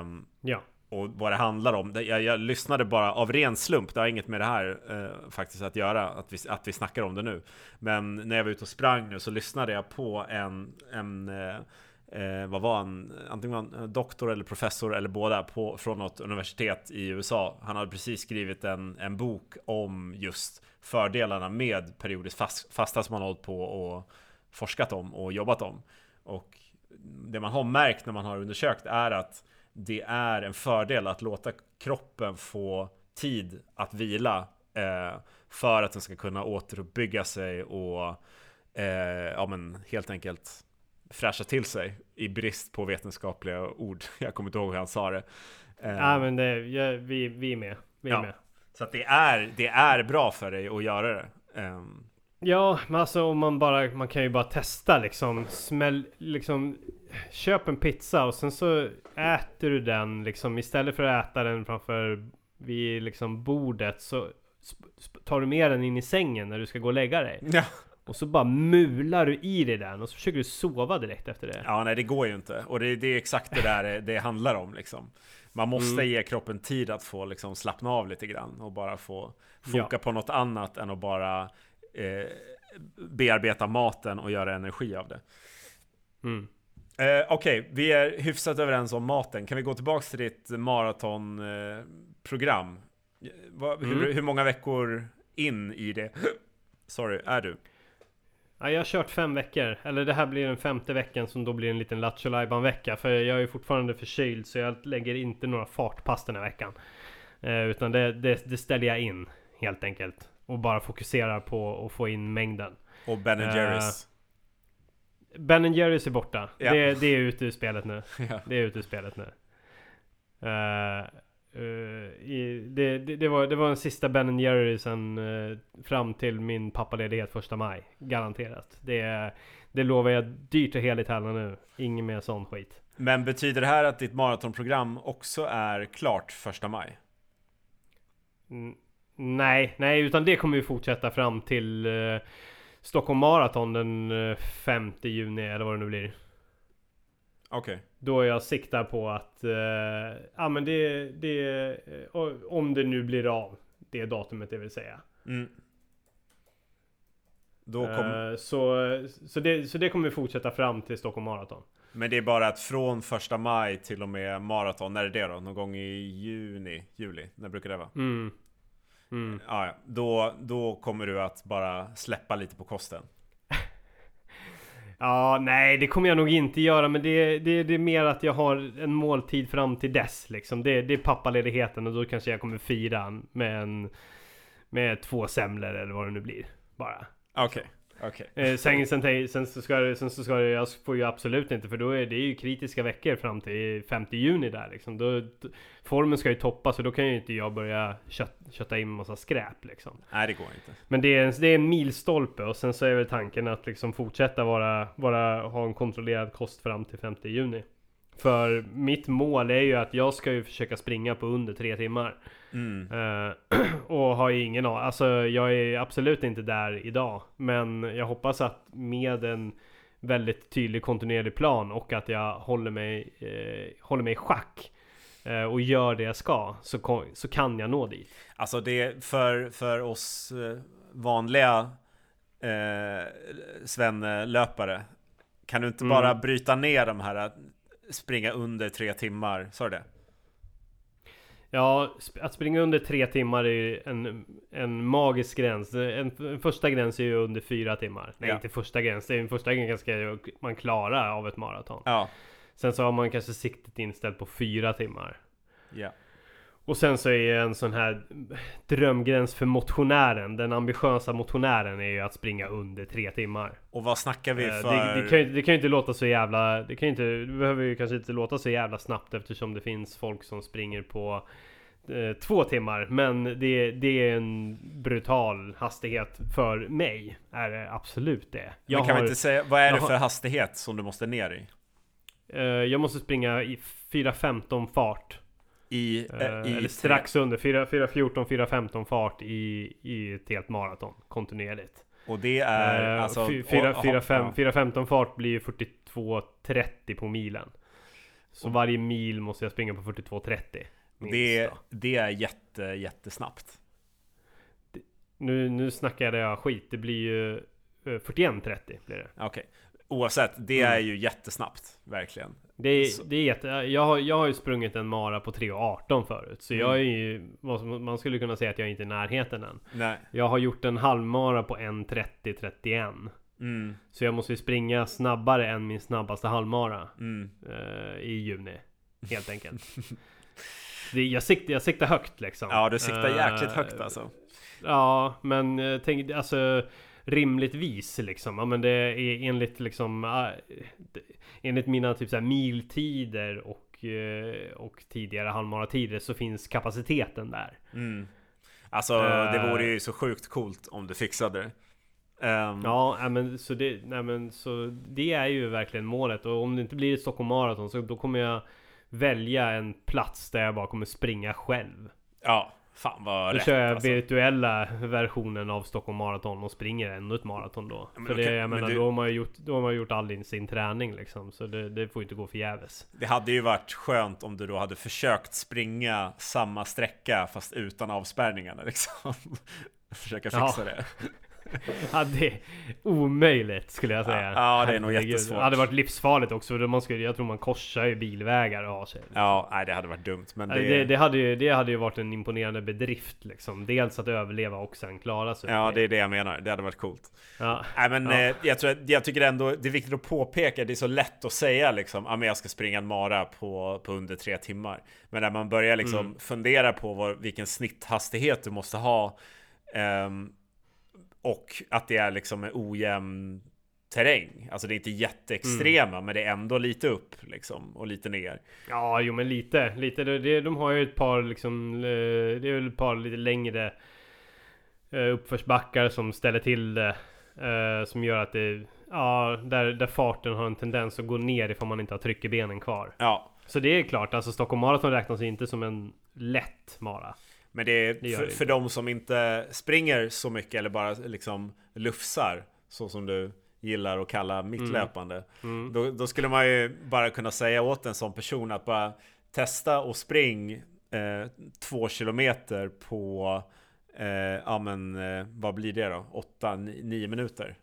Um, ja. Och vad det handlar om, jag, jag lyssnade bara av ren slump, det har inget med det här eh, faktiskt att göra, att vi, att vi snackar om det nu. Men när jag var ute och sprang nu så lyssnade jag på en, en eh, vad var han, antingen en doktor eller professor eller båda på, från något universitet i U S A. Han hade precis skrivit en, en bok om just fördelarna med periodiskt fast, fasta som han hållit på och forskat om och jobbat om. Och det man har märkt när man har undersökt är att det är en fördel att låta kroppen få tid att vila eh, för att den ska kunna återuppbygga sig och eh, ja, men helt enkelt fräscha till sig i brist på vetenskapliga ord. Jag kommer inte ihåg hur han sa det. Eh, ja, men det, jag, vi, vi är med. Vi är ja, med. Så att det, är, det är bra för dig att göra det. Eh. Ja, men alltså om man bara, man kan ju bara testa liksom, smäll, liksom köp en pizza och sen så äter du den liksom, istället för att äta den framför vid liksom bordet så sp- tar du med den in i sängen när du ska gå och lägga dig. Ja. Och så bara mular du i dig den och så försöker du sova direkt efter det. Ja, nej, det går ju inte. Och det, det är exakt det där det handlar om liksom. man måste mm. ge kroppen tid att få liksom slappna av lite grann och bara få foka ja. på något annat än att bara eh, bearbeta maten och göra energi av det. Mm. Eh, Okej, okay, vi är hyfsat överens om maten. Kan vi gå tillbaka till ditt maratonprogram? Eh, mm. hur, hur många veckor in i det? Sorry, är du? Ja, jag har kört fem veckor. Eller det här blir den femte veckan som då blir en liten Lattjo-Lajban-vecka. För jag är fortfarande förkyld så jag lägger inte några fartpass den här veckan. Eh, utan det, det, det ställer jag in helt enkelt. Och bara fokuserar på att få in mängden. Och Ben and Jerry's. Eh, Ben and Jerry's är borta. Yeah. Det, det är ute ur spelet nu. Yeah. Det är ute ur spelet nu. Uh, uh, i, det, det, det, var, det var den sista Ben and Jerry'sen uh, fram till min pappaledighet första maj. Garanterat. Det, det lovar jag dyrt och heligt här nu. Ingen mer sån skit. Men betyder det här att ditt maratonprogram också är klart första maj? Mm, nej, nej, utan det kommer vi fortsätta fram till... Uh, Stockholm Marathon den femte juni eller vad det nu blir. Okej. Okay. Då jag siktar på att eh, ja men det, det om det nu blir av det datumet, det vill säga. Mm. Då kom... eh, så så det så det kommer vi fortsätta fram till Stockholm Marathon. Men det är bara att från första maj till och med maraton, när är det då? Någon gång i juni, juli, när brukar det vara? Mm. Mm. Ja, då, då kommer du att bara släppa lite på kosten. Ja, nej, det kommer jag nog inte göra. Men det, det, det är mer att jag har en måltid fram till dess liksom. det, det är pappaledigheten och då kanske jag kommer fira med, en, med två semlor eller vad det nu blir. Bara. Okej, okay. okay. sen, sen, sen så ska, sen så ska jag får ju absolut inte. För då är det ju kritiska veckor fram till femte juni där liksom. Då formen ska ju toppas, så då kan ju inte jag börja kött, kötta in massa skräp liksom. Nej, det går inte. Men det är en, det är en milstolpe och sen så är väl tanken att liksom fortsätta vara, vara, ha en kontrollerad kost fram till femte juni. För mitt mål är ju att jag ska ju försöka springa på under tre timmar. Mm. Uh, och har ju ingen aning. Alltså jag är absolut inte där idag. Men jag hoppas att med en väldigt tydlig kontinuerlig plan och att jag håller mig, eh, håller mig i schack och gör det jag ska, så, så kan jag nå dit. Alltså det för, för oss vanliga eh, svennelöpare, kan du inte mm. bara bryta ner de här att springa under tre timmar, sa du det? Ja, att springa under tre timmar är ju en, en magisk gräns. En, en första gräns är ju under fyra timmar. Nej, ja. inte första gräns. Det är en första gräns ska man klara av ett maraton. Ja. Sen så har man kanske siktet inställt på fyra timmar. Yeah. Och sen så är en sån här drömgräns för motionären, den ambitiösa motionären, är ju att springa under tre timmar. Och vad snackar vi för? Det, det, kan, ju, det kan ju inte låta så jävla... Det, kan ju inte, det behöver ju kanske inte låta så jävla snabbt eftersom det finns folk som springer på eh, två timmar. Men det, det är en brutal hastighet för mig. Är det absolut det. Jag Men kan har, vi inte säga, vad är det för har, hastighet som du måste ner i? Jag måste springa i fyra femton fart i, eh, i eller strax under fyra fjorton, fyra femton fart i, i ett helt maraton kontinuerligt. Och det är eh, alltså fyra femton fart blir ju fyrtiotvå trettio på milen. Så och, varje mil måste jag springa på fyrtiotvå trettio. Det, det är jätte, jättesnabbt. Det, nu, nu snackar jag skit. Det blir ju fyrtioett trettio blir det. Okej. Okay. Oavsett, det är ju mm. jättesnabbt, verkligen. Det är, det är jätte, jag, har, jag har ju sprungit en mara på tre arton förut. Så mm. jag är ju, man skulle kunna säga att jag inte är i närheten än. Nej. Jag har gjort en halvmara på ett trettio trettioett. Mm. Så jag måste ju springa snabbare än min snabbaste halvmara mm. eh, i juni, helt enkelt. det, jag, siktar, jag siktar högt liksom. Ja, du siktar jäkligt uh, högt alltså. Ja, men tänk, alltså... rimligtvis liksom. Ja, men det är enligt liksom enligt mina typ så här miltider och och tidigare halvmaratider så finns kapaciteten där. Mm. Alltså uh, det vore ju så sjukt coolt om du fixade det. Um, ja, men så det nej, men så det är ju verkligen målet, och om det inte blir ett Stockholm Marathon så då kommer jag välja en plats där jag bara kommer springa själv. Ja. Fan vad rätt. Då kör jag alltså virtuella versionen av Stockholm Marathon och springer ännu ett maraton då. Ja, för det, kan, jag menar, men du... då har man ju gjort, då har man gjort all sin träning liksom. Så det, det får ju inte gå förgäves. Det hade ju varit skönt om du då hade försökt springa samma sträcka fast utan avspärrningarna liksom. Försöka fixa ja. det. Ja, det är omöjligt skulle jag säga. Ja, ja, det är nog jättesvårt. Det hade varit livsfarligt också. Man skulle, jag tror man korsar ju bilvägar och har sig. Ja, nej, det hade varit dumt. Men det... Det, det, hade ju, det hade ju varit en imponerande bedrift liksom. Dels att överleva och sen klara sig. Ja, det är det jag menar. Det hade varit coolt. Ja. Nej, men ja. jag, tror, jag tycker ändå det är viktigt att påpeka. Det är så lätt att säga liksom, att jag ska springa en mara på, på under tre timmar. Men när man börjar liksom mm. fundera på var, vilken snitthastighet du måste ha. Um, Och att det är liksom en ojämn terräng. Alltså det är inte jätteextrema, mm. men det är ändå lite upp liksom, och lite ner. Ja, jo men lite. lite det, de har ju ett par, liksom, det är ett par lite längre uppförsbackar som ställer till det. Som gör att det, ja, där, där farten har en tendens att gå ner ifall man inte har tryck i benen kvar. Ja. Så det är klart, alltså Stockholm Marathon räknas inte som en lätt mara. Men det är det för, det för de som inte springer så mycket eller bara liksom lufsar, så som du gillar att kalla mittlöpande. Mm. Mm. Då, då skulle man ju bara kunna säga åt en sån person att bara testa och spring eh, två kilometer på, eh, ja men eh, vad blir det då? Åtta, ni, nio minuter?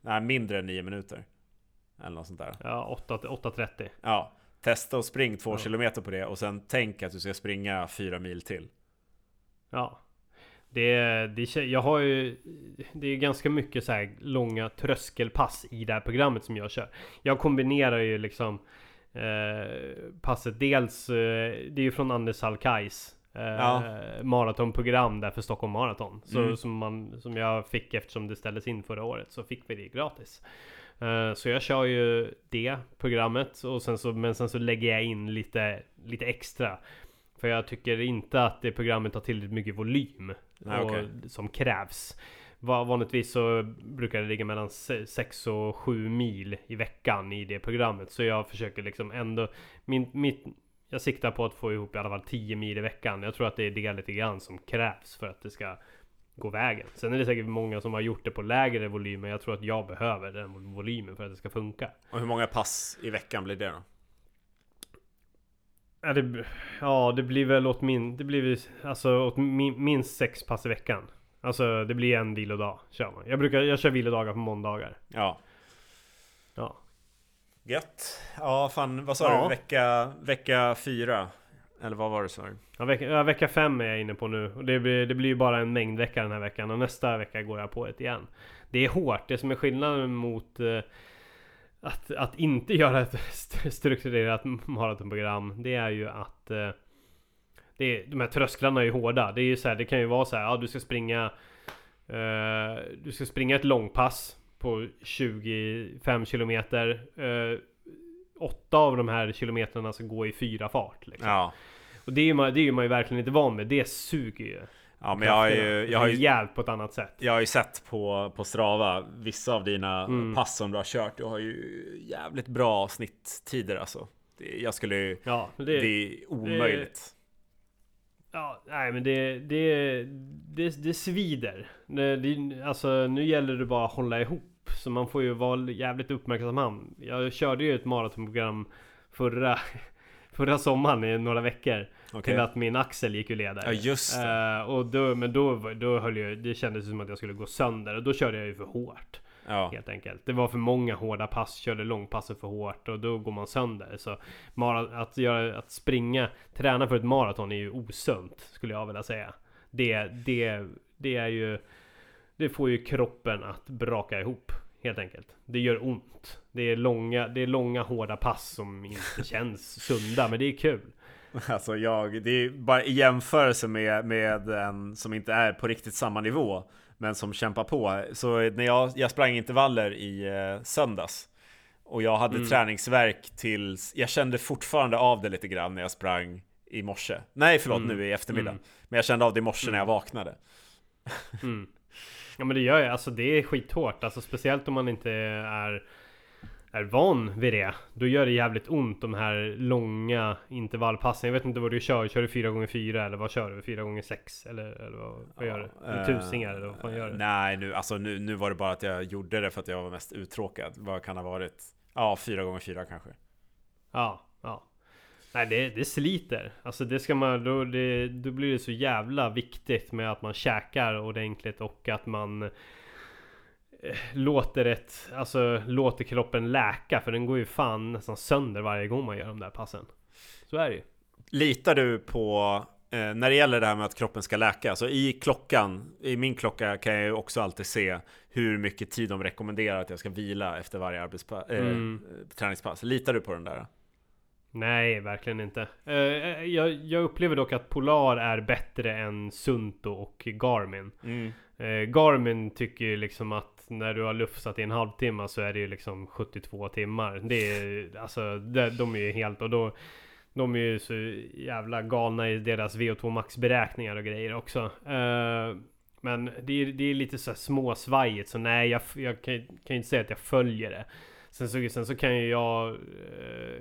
Nej, mindre än nio minuter. Eller något sånt där. Ja, åtta, åtta trettio. Ja, testa och spring två ja. kilometer på det och sen tänk att du ska springa fyra mil till. Ja, det, det, jag har ju, det är ganska mycket så här långa tröskelpass i det här programmet som jag kör. Jag kombinerar ju liksom eh, passet dels, eh, det är ju från Anders Salkais eh, ja. maratonprogram där för Stockholm Marathon. Så, mm. som, man, som jag fick eftersom det ställdes in förra året så fick vi det gratis. Eh, så jag kör ju det programmet och sen så, men sen så lägger jag in lite, lite extra. För jag tycker inte att det programmet har tillräckligt mycket volym ah, okay. och, som krävs. Vanligtvis så brukar det ligga mellan sex och sju mil i veckan i det programmet. Så jag försöker liksom ändå... Min, mitt, jag siktar på att få ihop i alla fall tio mil i veckan. Jag tror att det är det lite grann som krävs för att det ska gå vägen. Sen är det säkert många som har gjort det på lägre volym. Men jag tror att jag behöver den volymen för att det ska funka. Och hur många pass i veckan blir det då? Ja det, ja, det blir väl åt min, det blir väl, alltså åt min, minst sex pass i veckan. Alltså det blir en vilodag kör man. Jag brukar jag kör vilodagar på måndagar. Ja. Ja. Gött. Ja, fan, vad sa ja. du? Vecka vecka fyra eller vad var det så? Ja, vecka ja, vecka fem är jag inne på nu och det blir det blir ju bara en mängd vecka den här veckan och nästa vecka går jag på ett igen. Det är hårt, det som är skillnaden mot eh, Att, att inte göra ett strukturerat maratonprogram, det är ju att eh, det är, de här trösklarna är ju hårda. Det är ju så här, det kan ju vara så här, ja, du ska springa eh, du ska springa ett långpass på tjugofem kilometer. Eh, åtta av de här kilometerna ska gå i fyra fart. Liksom. Ja. Och det är, ju, det är ju man ju verkligen inte van med. Det suger ju. Ja, men jag har ju, jag har ju hjälp på ett annat sätt. Jag har ju sett på, på Strava vissa av dina mm. pass som du har kört. Du har ju jävligt bra snitttider alltså. Det, jag skulle ju, ja, det, det är omöjligt. Det, ja, nej men det det, det, det svider. Det, det, alltså nu gäller det bara att hålla ihop. Så man får ju vara jävligt uppmärksam. Jag körde ju ett maratonprogram förra... förra sommaren i några veckor okay. till att min axel gick ju ledare. Ja, just det. Uh, och då, men då, då höll jag, det kändes som att jag skulle gå sönder och då körde jag ju för hårt. Ja. Helt enkelt. Det var för många hårda pass, körde långpasser för hårt och då går man sönder. Så att, göra, att springa, träna för ett maraton är ju osunt skulle jag vilja säga. Det, det, det är ju, det får ju kroppen att braka ihop. Helt enkelt. Det gör ont. Det är långa, det är långa hårda pass som inte känns sunda, men det är kul. Alltså jag, det är bara i jämförelse med, med en som inte är på riktigt samma nivå, men som kämpar på. Så när jag, jag sprang intervaller i eh, söndags och jag hade mm. träningsverk tills, jag kände fortfarande av det lite grann när jag sprang i morse. Nej, förlåt, mm. nu i eftermiddag. Mm. Men jag kände av det i morse mm. när jag vaknade. Mm. Ja men det gör jag, alltså det är skithårt alltså, speciellt om man inte är är van vid det, då gör det jävligt ont de här långa intervallpassen. Jag vet inte vad du kör, kör du fyra gånger fyra eller vad kör du? fyra gånger sex eller, eller vad, vad gör du? Ja, tusingar eller vad fan gör du? Nej, nu, alltså, nu, nu var det bara att jag gjorde det för att jag var mest uttråkad. Vad kan ha varit? Ja, fyra gånger fyra kanske. Ja, ja. Nej, det, det sliter. Alltså det ska man, då, det, då blir det så jävla viktigt med att man käkar ordentligt och att man låter ett, alltså låter kroppen läka, för den går ju fan nästan sönder varje gång man gör de där passen. Så är det ju. Litar du på, eh, när det gäller det här med att kroppen ska läka, så i klockan, i min klocka kan jag ju också alltid se hur mycket tid de rekommenderar att jag ska vila efter varje arbetspa- eh, mm. träningspass. Litar du på den där? Nej, verkligen inte. Eh, jag, jag upplever dock att Polar är bättre än Suunto och Garmin. Mm. Eh, Garmin tycker ju liksom att när du har lufsat i en halvtimme så är det ju liksom sjuttiotvå timmar. Det är, alltså, det, de är ju helt, och då, de är ju så jävla galna i deras V O två max-beräkningar och grejer också. Eh, men det är, det är lite så här småsvajigt, så nej, jag, jag kan ju inte säga att jag följer det. Sen så, sen så kan ju jag... Eh,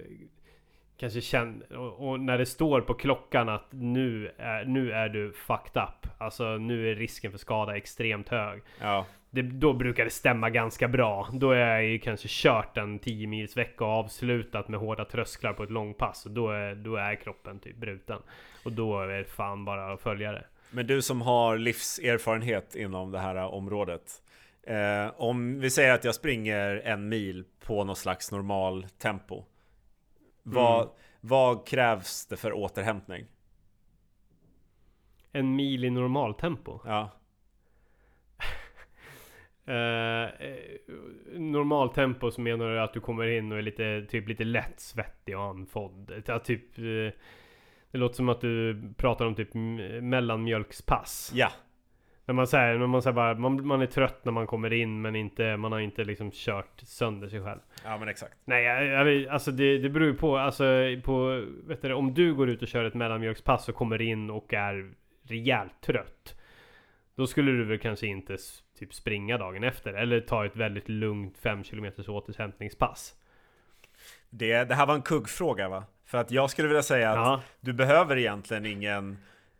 kanske känner, och, och när det står på klockan att nu är, nu är du fucked up, alltså nu är risken för skada extremt hög, ja. det, då brukar det stämma ganska bra. Då är jag ju kanske kört en tio mils vecka och avslutat med hårda trösklar på ett långpass, och då är, då är kroppen typ bruten, och då är det fan bara att följa det. Men du som har livserfarenhet inom det här området, eh, om vi säger att jag springer en mil på något slags normal tempo, Mm. Vad, vad krävs det för återhämtning? En mil i normaltempo? Ja. eh, normaltempo så menar du att du kommer in och är lite, typ lite lätt svettig och andfådd. Ja, typ, eh, det låter som att du pratar om typ mellanmjölkspass. Ja. När man säger, när man säger bara, man, man är trött när man kommer in, men inte, man har inte liksom kört sönder sig själv. Ja, men exakt. Nej, alltså det, det beror ju på, alltså på, vet du, om du går ut och kör ett mellanmjölkspass och kommer in och är rejält trött, då skulle du väl kanske inte typ springa dagen efter, eller ta ett väldigt lugnt fem kilometer återhämtningspass. Det, det här var en kuggfråga, va? För att jag skulle vilja säga att ja. Du behöver egentligen ingen...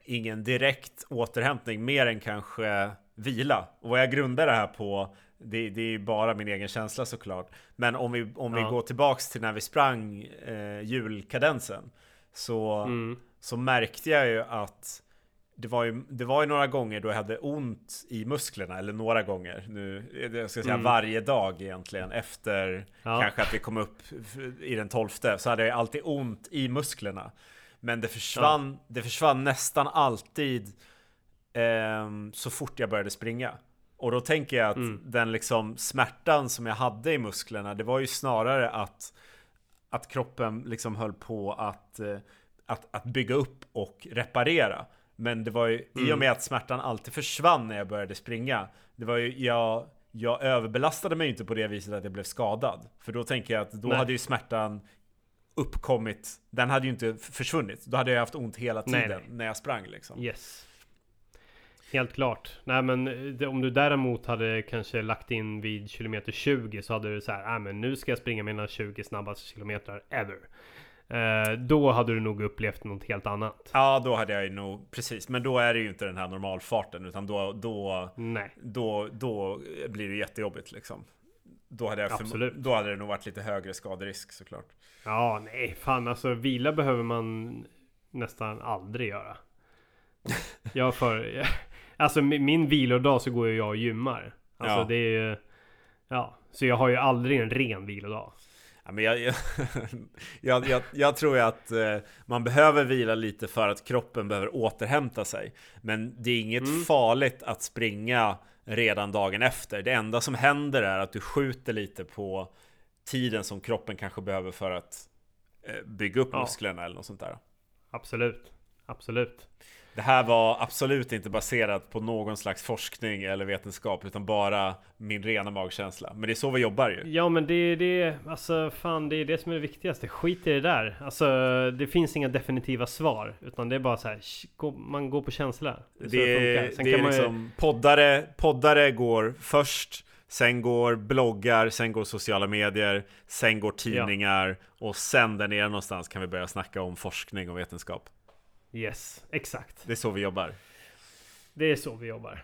ingen direkt återhämtning, mer än kanske vila. Och vad jag grundar det här på, det, det är ju bara min egen känsla såklart. Men om vi, om ja. vi går tillbaks till när vi sprang eh, julkadensen, så, mm. så märkte jag ju att det var ju, det var ju några gånger då jag hade ont i musklerna, eller några gånger, nu, jag ska säga mm. varje dag egentligen, efter ja. kanske att vi kom upp i den tolfte, så hade jag alltid ont i musklerna. Men det försvann, ja. det försvann nästan alltid eh, så fort jag började springa. Och då tänker jag att mm. den liksom smärtan som jag hade i musklerna, det var ju snarare att, att kroppen liksom höll på att, att, att bygga upp och reparera. Men det var ju, mm. i och med att smärtan alltid försvann när jag började springa, det var ju, jag, jag överbelastade mig inte på det viset att jag blev skadad. För då tänker jag att då nej. hade ju smärtan... uppkommit, den hade ju inte försvunnit. Då hade jag haft ont hela tiden nej, nej. när jag sprang liksom. Yes. Helt klart. Nej, men det, om du däremot hade kanske lagt in vid kilometer tjugo, så hade du så här, ah, men nu ska jag springa mina tjugo snabbaste kilometer ever. Eh, då hade du nog upplevt något helt annat. Ja, då hade jag ju nog, precis. Men då är det ju inte den här normalfarten, utan då, då, nej. då, då blir det jättejobbigt liksom. Då hade, jag för, då hade det nog varit lite högre skaderisk såklart. Ja, nej fan, alltså vila behöver man nästan aldrig göra. Jag för, alltså min, min vilodag så går ju jag och gymmar. Alltså ja. det är ju, ja, så jag har ju aldrig en ren vilodag. Ja, men jag, jag, jag, jag, jag tror att eh, man behöver vila lite för att kroppen behöver återhämta sig. Men det är inget mm. farligt att springa redan dagen efter. Det enda som händer är att du skjuter lite på tiden som kroppen kanske behöver för att bygga upp ja. musklerna eller något sånt där. Absolut, absolut. Det här var absolut inte baserat på någon slags forskning eller vetenskap, utan bara min rena magkänsla. Men det är så vi jobbar ju. Ja, men det är det, alltså fan, det är det som är det viktigaste. Skit i det där. Alltså det finns inga definitiva svar, utan det är bara så här, man går på känsla. Det, det, det är liksom, poddare, poddare går först, Sen går bloggar, sen går sociala medier, sen går tidningar, ja. Och sen där nere någonstans kan vi börja snacka om forskning och vetenskap. Yes, exakt. Det är så vi jobbar. Det är så vi jobbar.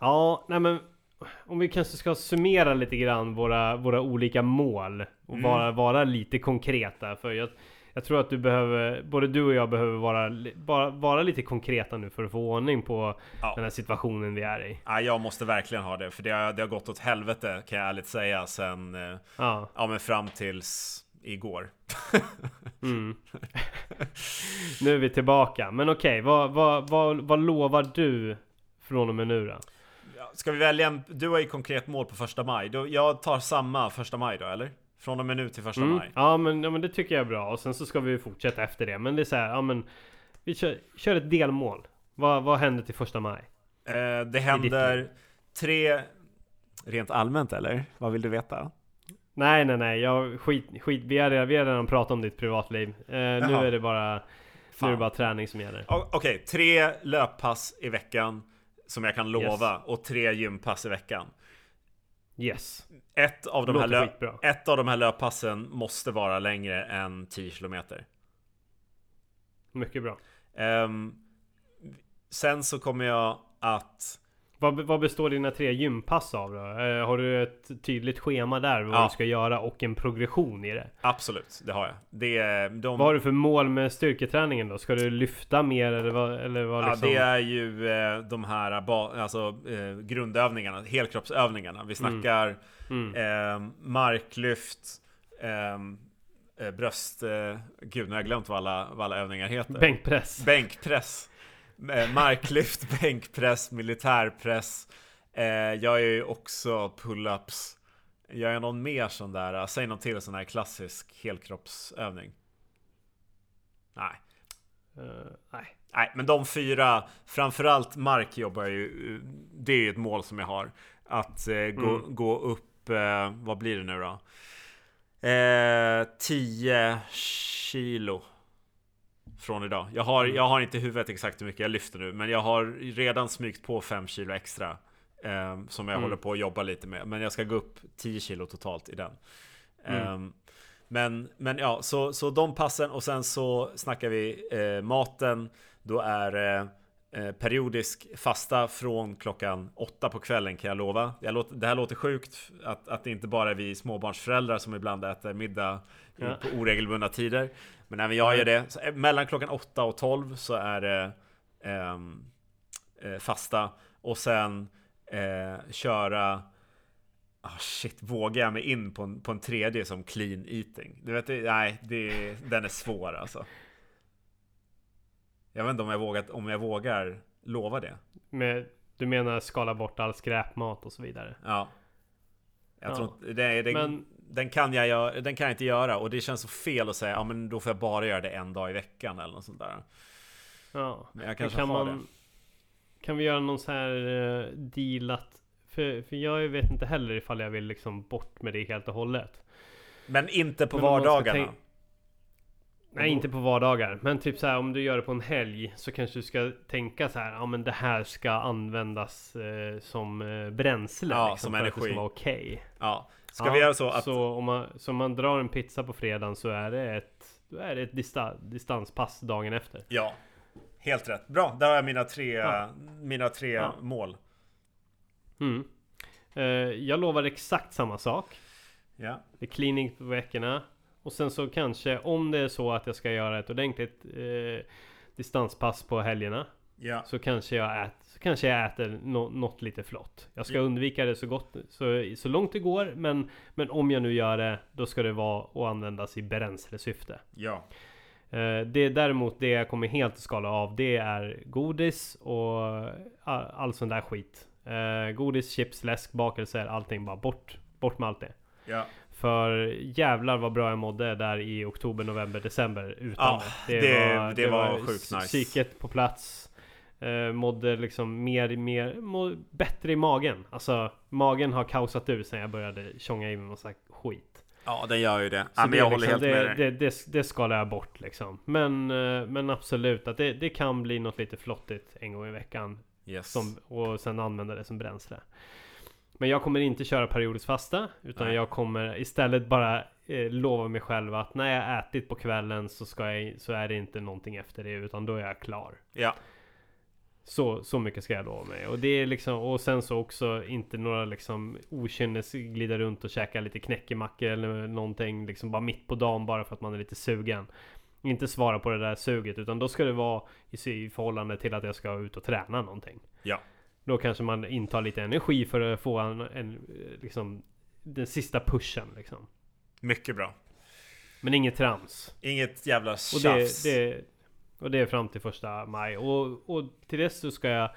Ja, nej men om vi kanske ska summera lite grann våra, våra olika mål och mm. bara vara lite konkreta, för jag, jag tror att du behöver, både du och jag behöver vara, bara, vara lite konkreta nu för att få ordning på ja. den här situationen vi är i. Ja, jag måste verkligen ha det, för det har, det har gått åt helvete kan jag ärligt säga sen, ja. Ja, men fram tills igår. mm. Nu är vi tillbaka, men okej, vad, vad, vad, vad lovar du från och med nu då? Ska vi välja en, du har ju konkret mål på första maj. Jag tar samma första maj då, eller? Från och med nu till första mm. maj. Ja men, ja, men det tycker jag är bra. Och sen så ska vi fortsätta efter det. Men det är så här, ja men vi kör, kör ett delmål. Vad, vad händer till första maj? Eh, det händer tre... Rent allmänt, eller? Vad vill du veta? Nej, nej, nej. Jag, skit, skit, vi har redan pratat om ditt privatliv. Eh, nu är det bara, nu är det bara träning som gäller. O- Okej, okay. Tre löppass i veckan. Som jag kan lova. Yes. Och tre gympass i veckan. Yes. Ett av, de här lö- ett av de här löppassen måste vara längre än tio kilometer. Mycket bra. Um, sen så kommer jag att... Vad, vad består dina tre gympass av då? Uh, har du ett tydligt schema där vad ja. du ska göra och en progression i det? Absolut, det har jag. Det, de... Vad har du för mål med styrketräningen då? Ska du lyfta mer eller vad, eller vad liksom... Ja, det är ju eh, de här ba- alltså, eh, grundövningarna, helkroppsövningarna. Vi snackar mm. Mm. Eh, marklyft, eh, bröst... Eh, gud, nu har jag glömt vad alla, vad alla övningar heter. Bänkpress. Bänkpress. Marklyft, bänkpress, militärpress. eh, Jag är ju också pull-ups. Jag är någon mer sån där. Säg någon till sån här klassisk helkroppsövning. Nej uh, Nej Nej, men de fyra. Framförallt mark jobbar ju. Det är ju ett mål som jag har. Att eh, gå, mm. gå upp eh, vad blir det nu då? Eh, tio kilo från idag. Jag har, jag har inte i huvudet exakt hur mycket jag lyfter nu, men jag har redan smygt på fem kilo extra eh, som jag mm. håller på att jobba lite med. Men jag ska gå upp tio kilo totalt i den. Mm. Eh, men, men ja, så, så de passen, och sen så snackar vi eh, maten. Då är eh, periodisk fasta från klockan åtta på kvällen kan jag lova. Jag låter, det här låter sjukt att, att det inte bara är vi småbarnsföräldrar som ibland äter middag ja. på oregelbundna tider. Men även jag gör det. Så mellan klockan åtta och tolv så är det eh, fasta. Och sen eh, köra... Oh shit, vågar jag mig in på en, på en tredje som clean eating? Du vet, nej, det, den är svår alltså. Jag vet inte om jag, vågat, om jag vågar lova det. Men du menar skala bort all skräpmat och så vidare? Ja. Jag ja. tror det, det, men... den kan jag den kan jag inte göra, och det känns så fel att säga ja men då får jag bara göra det en dag i veckan eller något sånt där. Ja, men jag kanske kan har man, det. Kan vi göra någon så här uh, dealat för för jag vet inte heller ifall jag vill liksom bort med det helt och hållet. Men inte på men vardagarna. Tänk... Nej, inte på vardagar, men typ så här om du gör det på en helg så kanske du ska tänka så här ja men det här ska användas uh, som uh, bränsle ja, liksom, som energi. Det ska vara okej. Okay. Ja. Ska ja, vi göra så att så om man, så om man drar en pizza på fredagen så är det ett, då är det ett dista, distanspass dagen efter. Ja, helt rätt. Bra, där har jag mina tre, ja. mina tre ja. mål. Mm. Eh, jag lovar exakt samma sak. Ja. Det är cleaning på veckorna. Och sen så kanske, om det är så att jag ska göra ett ordentligt eh, distanspass på helgerna. Ja. Så kanske jag äter, så kanske jag äter no, något lite flott. Jag ska ja. undvika det så gott så, så långt det går, men, men om jag nu gör det, då ska det vara och användas i bränslesyfte. Ja. Eh, det däremot det jag kommer helt att skala av, det är godis och all, all sån där skit. Eh, godis, chips, läsk, bakelser, allting bara bort, bort med allt det. Ja. För jävlar vad bra jag mådde där i oktober, november, december utan ja, det, det, var, det, det var sjukt nice. Psyket på plats. Uh, mådde liksom mer, mer må, bättre i magen. Alltså magen har kaosat ur sen jag började tjonga i mig massa skit. Ja, den gör ju det. Ja, men det jag liksom, håller helt det, med dig. Det, det, det skalar jag bort liksom. Men, uh, men absolut att det, det kan bli något lite flottigt en gång i veckan. Yes. Som, och sen använda det som bränsle. Men jag kommer inte köra periodisk fasta, utan nej. jag kommer istället bara eh, lova mig själv att när jag ätit på kvällen så, ska jag, så är det inte någonting efter det, utan då är jag klar. Ja. Så, så mycket ska jag lova mig. Och, det är liksom, och sen så också inte några liksom okynnes glida runt och käka lite knäckemackor eller någonting liksom bara mitt på dagen bara för att man är lite sugen. Inte svara på det där suget, utan då ska det vara i, i förhållande till att jag ska ut och träna någonting. Ja. Då kanske man intar lite energi för att få en, en, liksom, den sista pushen. Liksom. Mycket bra. Men inget trams. Inget jävla tjafs. Och det, det, och det är fram till första maj. Och, och till dess så ska jag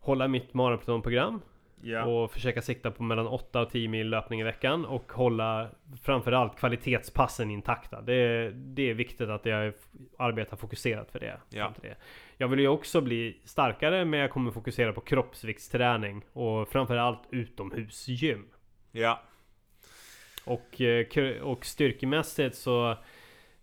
hålla mitt maratonprogram. Ja. Och försöka sikta på mellan åtta och tio mil löpning i veckan. Och hålla framförallt kvalitetspassen intakta. Det, det är viktigt att jag arbetar fokuserat för det. Ja. det. Jag vill ju också bli starkare, men jag kommer fokusera på kroppsviktsträning. Och framförallt utomhusgym. Ja. Och, och styrkemässigt så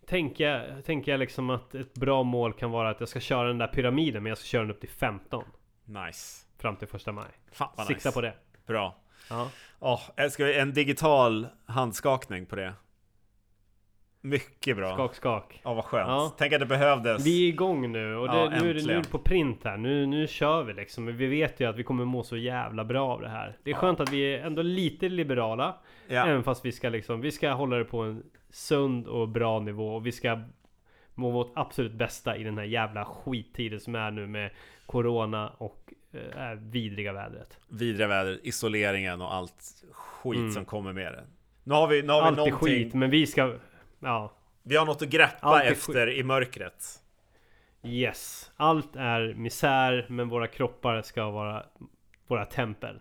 tänker jag, tänker jag liksom att ett bra mål kan vara att jag ska köra den där pyramiden. Men jag ska köra den upp till femton. Nice. Fram till första maj. Fan, sikta nice. På det. Bra. Ja. Oh, ska vi en digital handskakning på det? Mycket bra. Skak, skak. Ja, oh, vad skönt. Ja. Tänk att det behövdes. Vi är igång nu. Och det, ja, nu är det nu på print här. Nu, nu kör vi liksom. Vi vet ju att vi kommer må så jävla bra av det här. Det är skönt ja. Att vi är ändå lite liberala. Ja. Även fast vi ska, liksom, vi ska hålla det på en sund och bra nivå. Och vi ska må vårt absolut bästa i den här jävla skittiden som är nu med corona och är vidriga vädret. Vidriga vädret, isoleringen och allt skit mm. som kommer med det. Nu har vi, nu har vi någonting. Allt är skit, men vi ska... Ja. Vi har något att greppa efter skit. I mörkret. Yes. Allt är misär, men våra kroppar ska vara våra tempel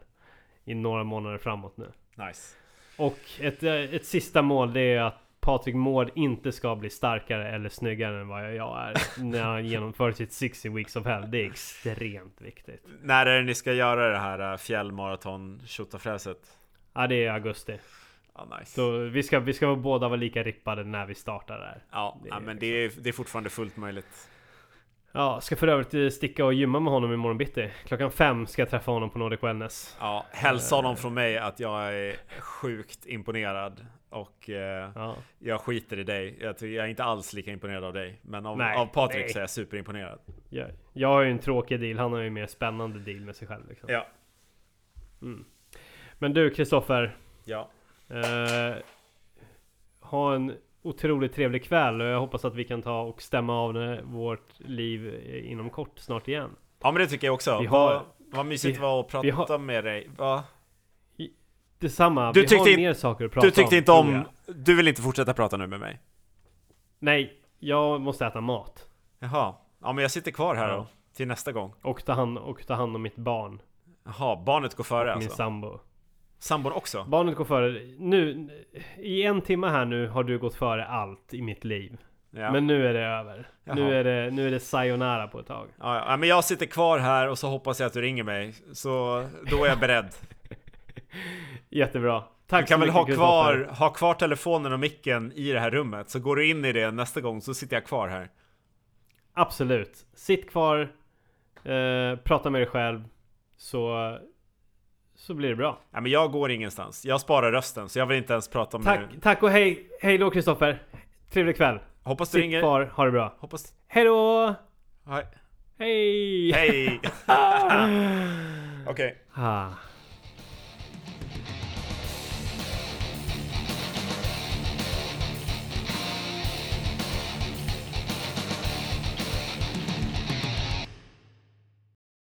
i några månader framåt nu. Nice. Och ett, ett sista mål, det är att Patrik Mård inte ska bli starkare eller snyggare än vad jag är när han genomför sitt sextio weeks of hell. Det är extremt viktigt. När är det ni ska göra det här fjällmaraton tjotafräset? Ja, det är augusti. Ja, nice. Så vi ska, vi ska båda vara lika rippade när vi startar där. Ja, det är, ja men det är, det är fortfarande fullt möjligt. Ja, ska för övrigt sticka och gymma med honom imorgon bitti. Klockan fem ska jag träffa honom på Nordic Wellness. Ja, hälsa honom från mig att jag är sjukt imponerad. Och eh, ja. jag skiter i dig. Jag, jag är inte alls lika imponerad av dig. Men av, nej, av Patrik nej. så är jag superimponerad. Jag, jag har ju en tråkig deal. Han har ju en mer spännande deal med sig själv. Liksom. Ja. Mm. Men du, Kristoffer. Ja. Eh, ha en otroligt trevlig kväll. Och jag hoppas att vi kan ta och stämma av vårt liv inom kort snart igen. Ja, men det tycker jag också. Vi har, vad, vad mysigt det var att prata har, med dig. Va? Detsamma, du vi tyckte har in, mer saker att prata om. Du tyckte om, inte om, du vill inte fortsätta prata nu med mig? Nej, jag måste äta mat. Jaha, ja men jag sitter kvar här ja. då, till nästa gång. Och ta hand, och ta hand om mitt barn. Jaha, barnet går före och alltså? Min sambo. Sambon också? Barnet går före. Nu, i en timme här nu har du gått före allt i mitt liv. Ja. Men nu är det över. Nu är det, nu är det sayonara på ett tag. Ja, ja, men jag sitter kvar här och så hoppas jag att du ringer mig. Så då är jag beredd. Jättebra. Tack. Du kan väl ha kvar, ha kvar telefonen och micken i det här rummet. Så går du in i det nästa gång så sitter jag kvar här. Absolut. Sitt kvar. Eh, prata med dig själv. Så, så blir det bra. Ja, men jag går ingenstans. Jag sparar rösten så jag vill inte ens prata om tack, det. Tack och hej. Hej då Kristoffer. Trevlig kväll. Hoppas du Sitt ringer. Kvar. Ha det bra. Hoppas. Hej då. Hej. Hej. Hej. Okej. Okay. Ah.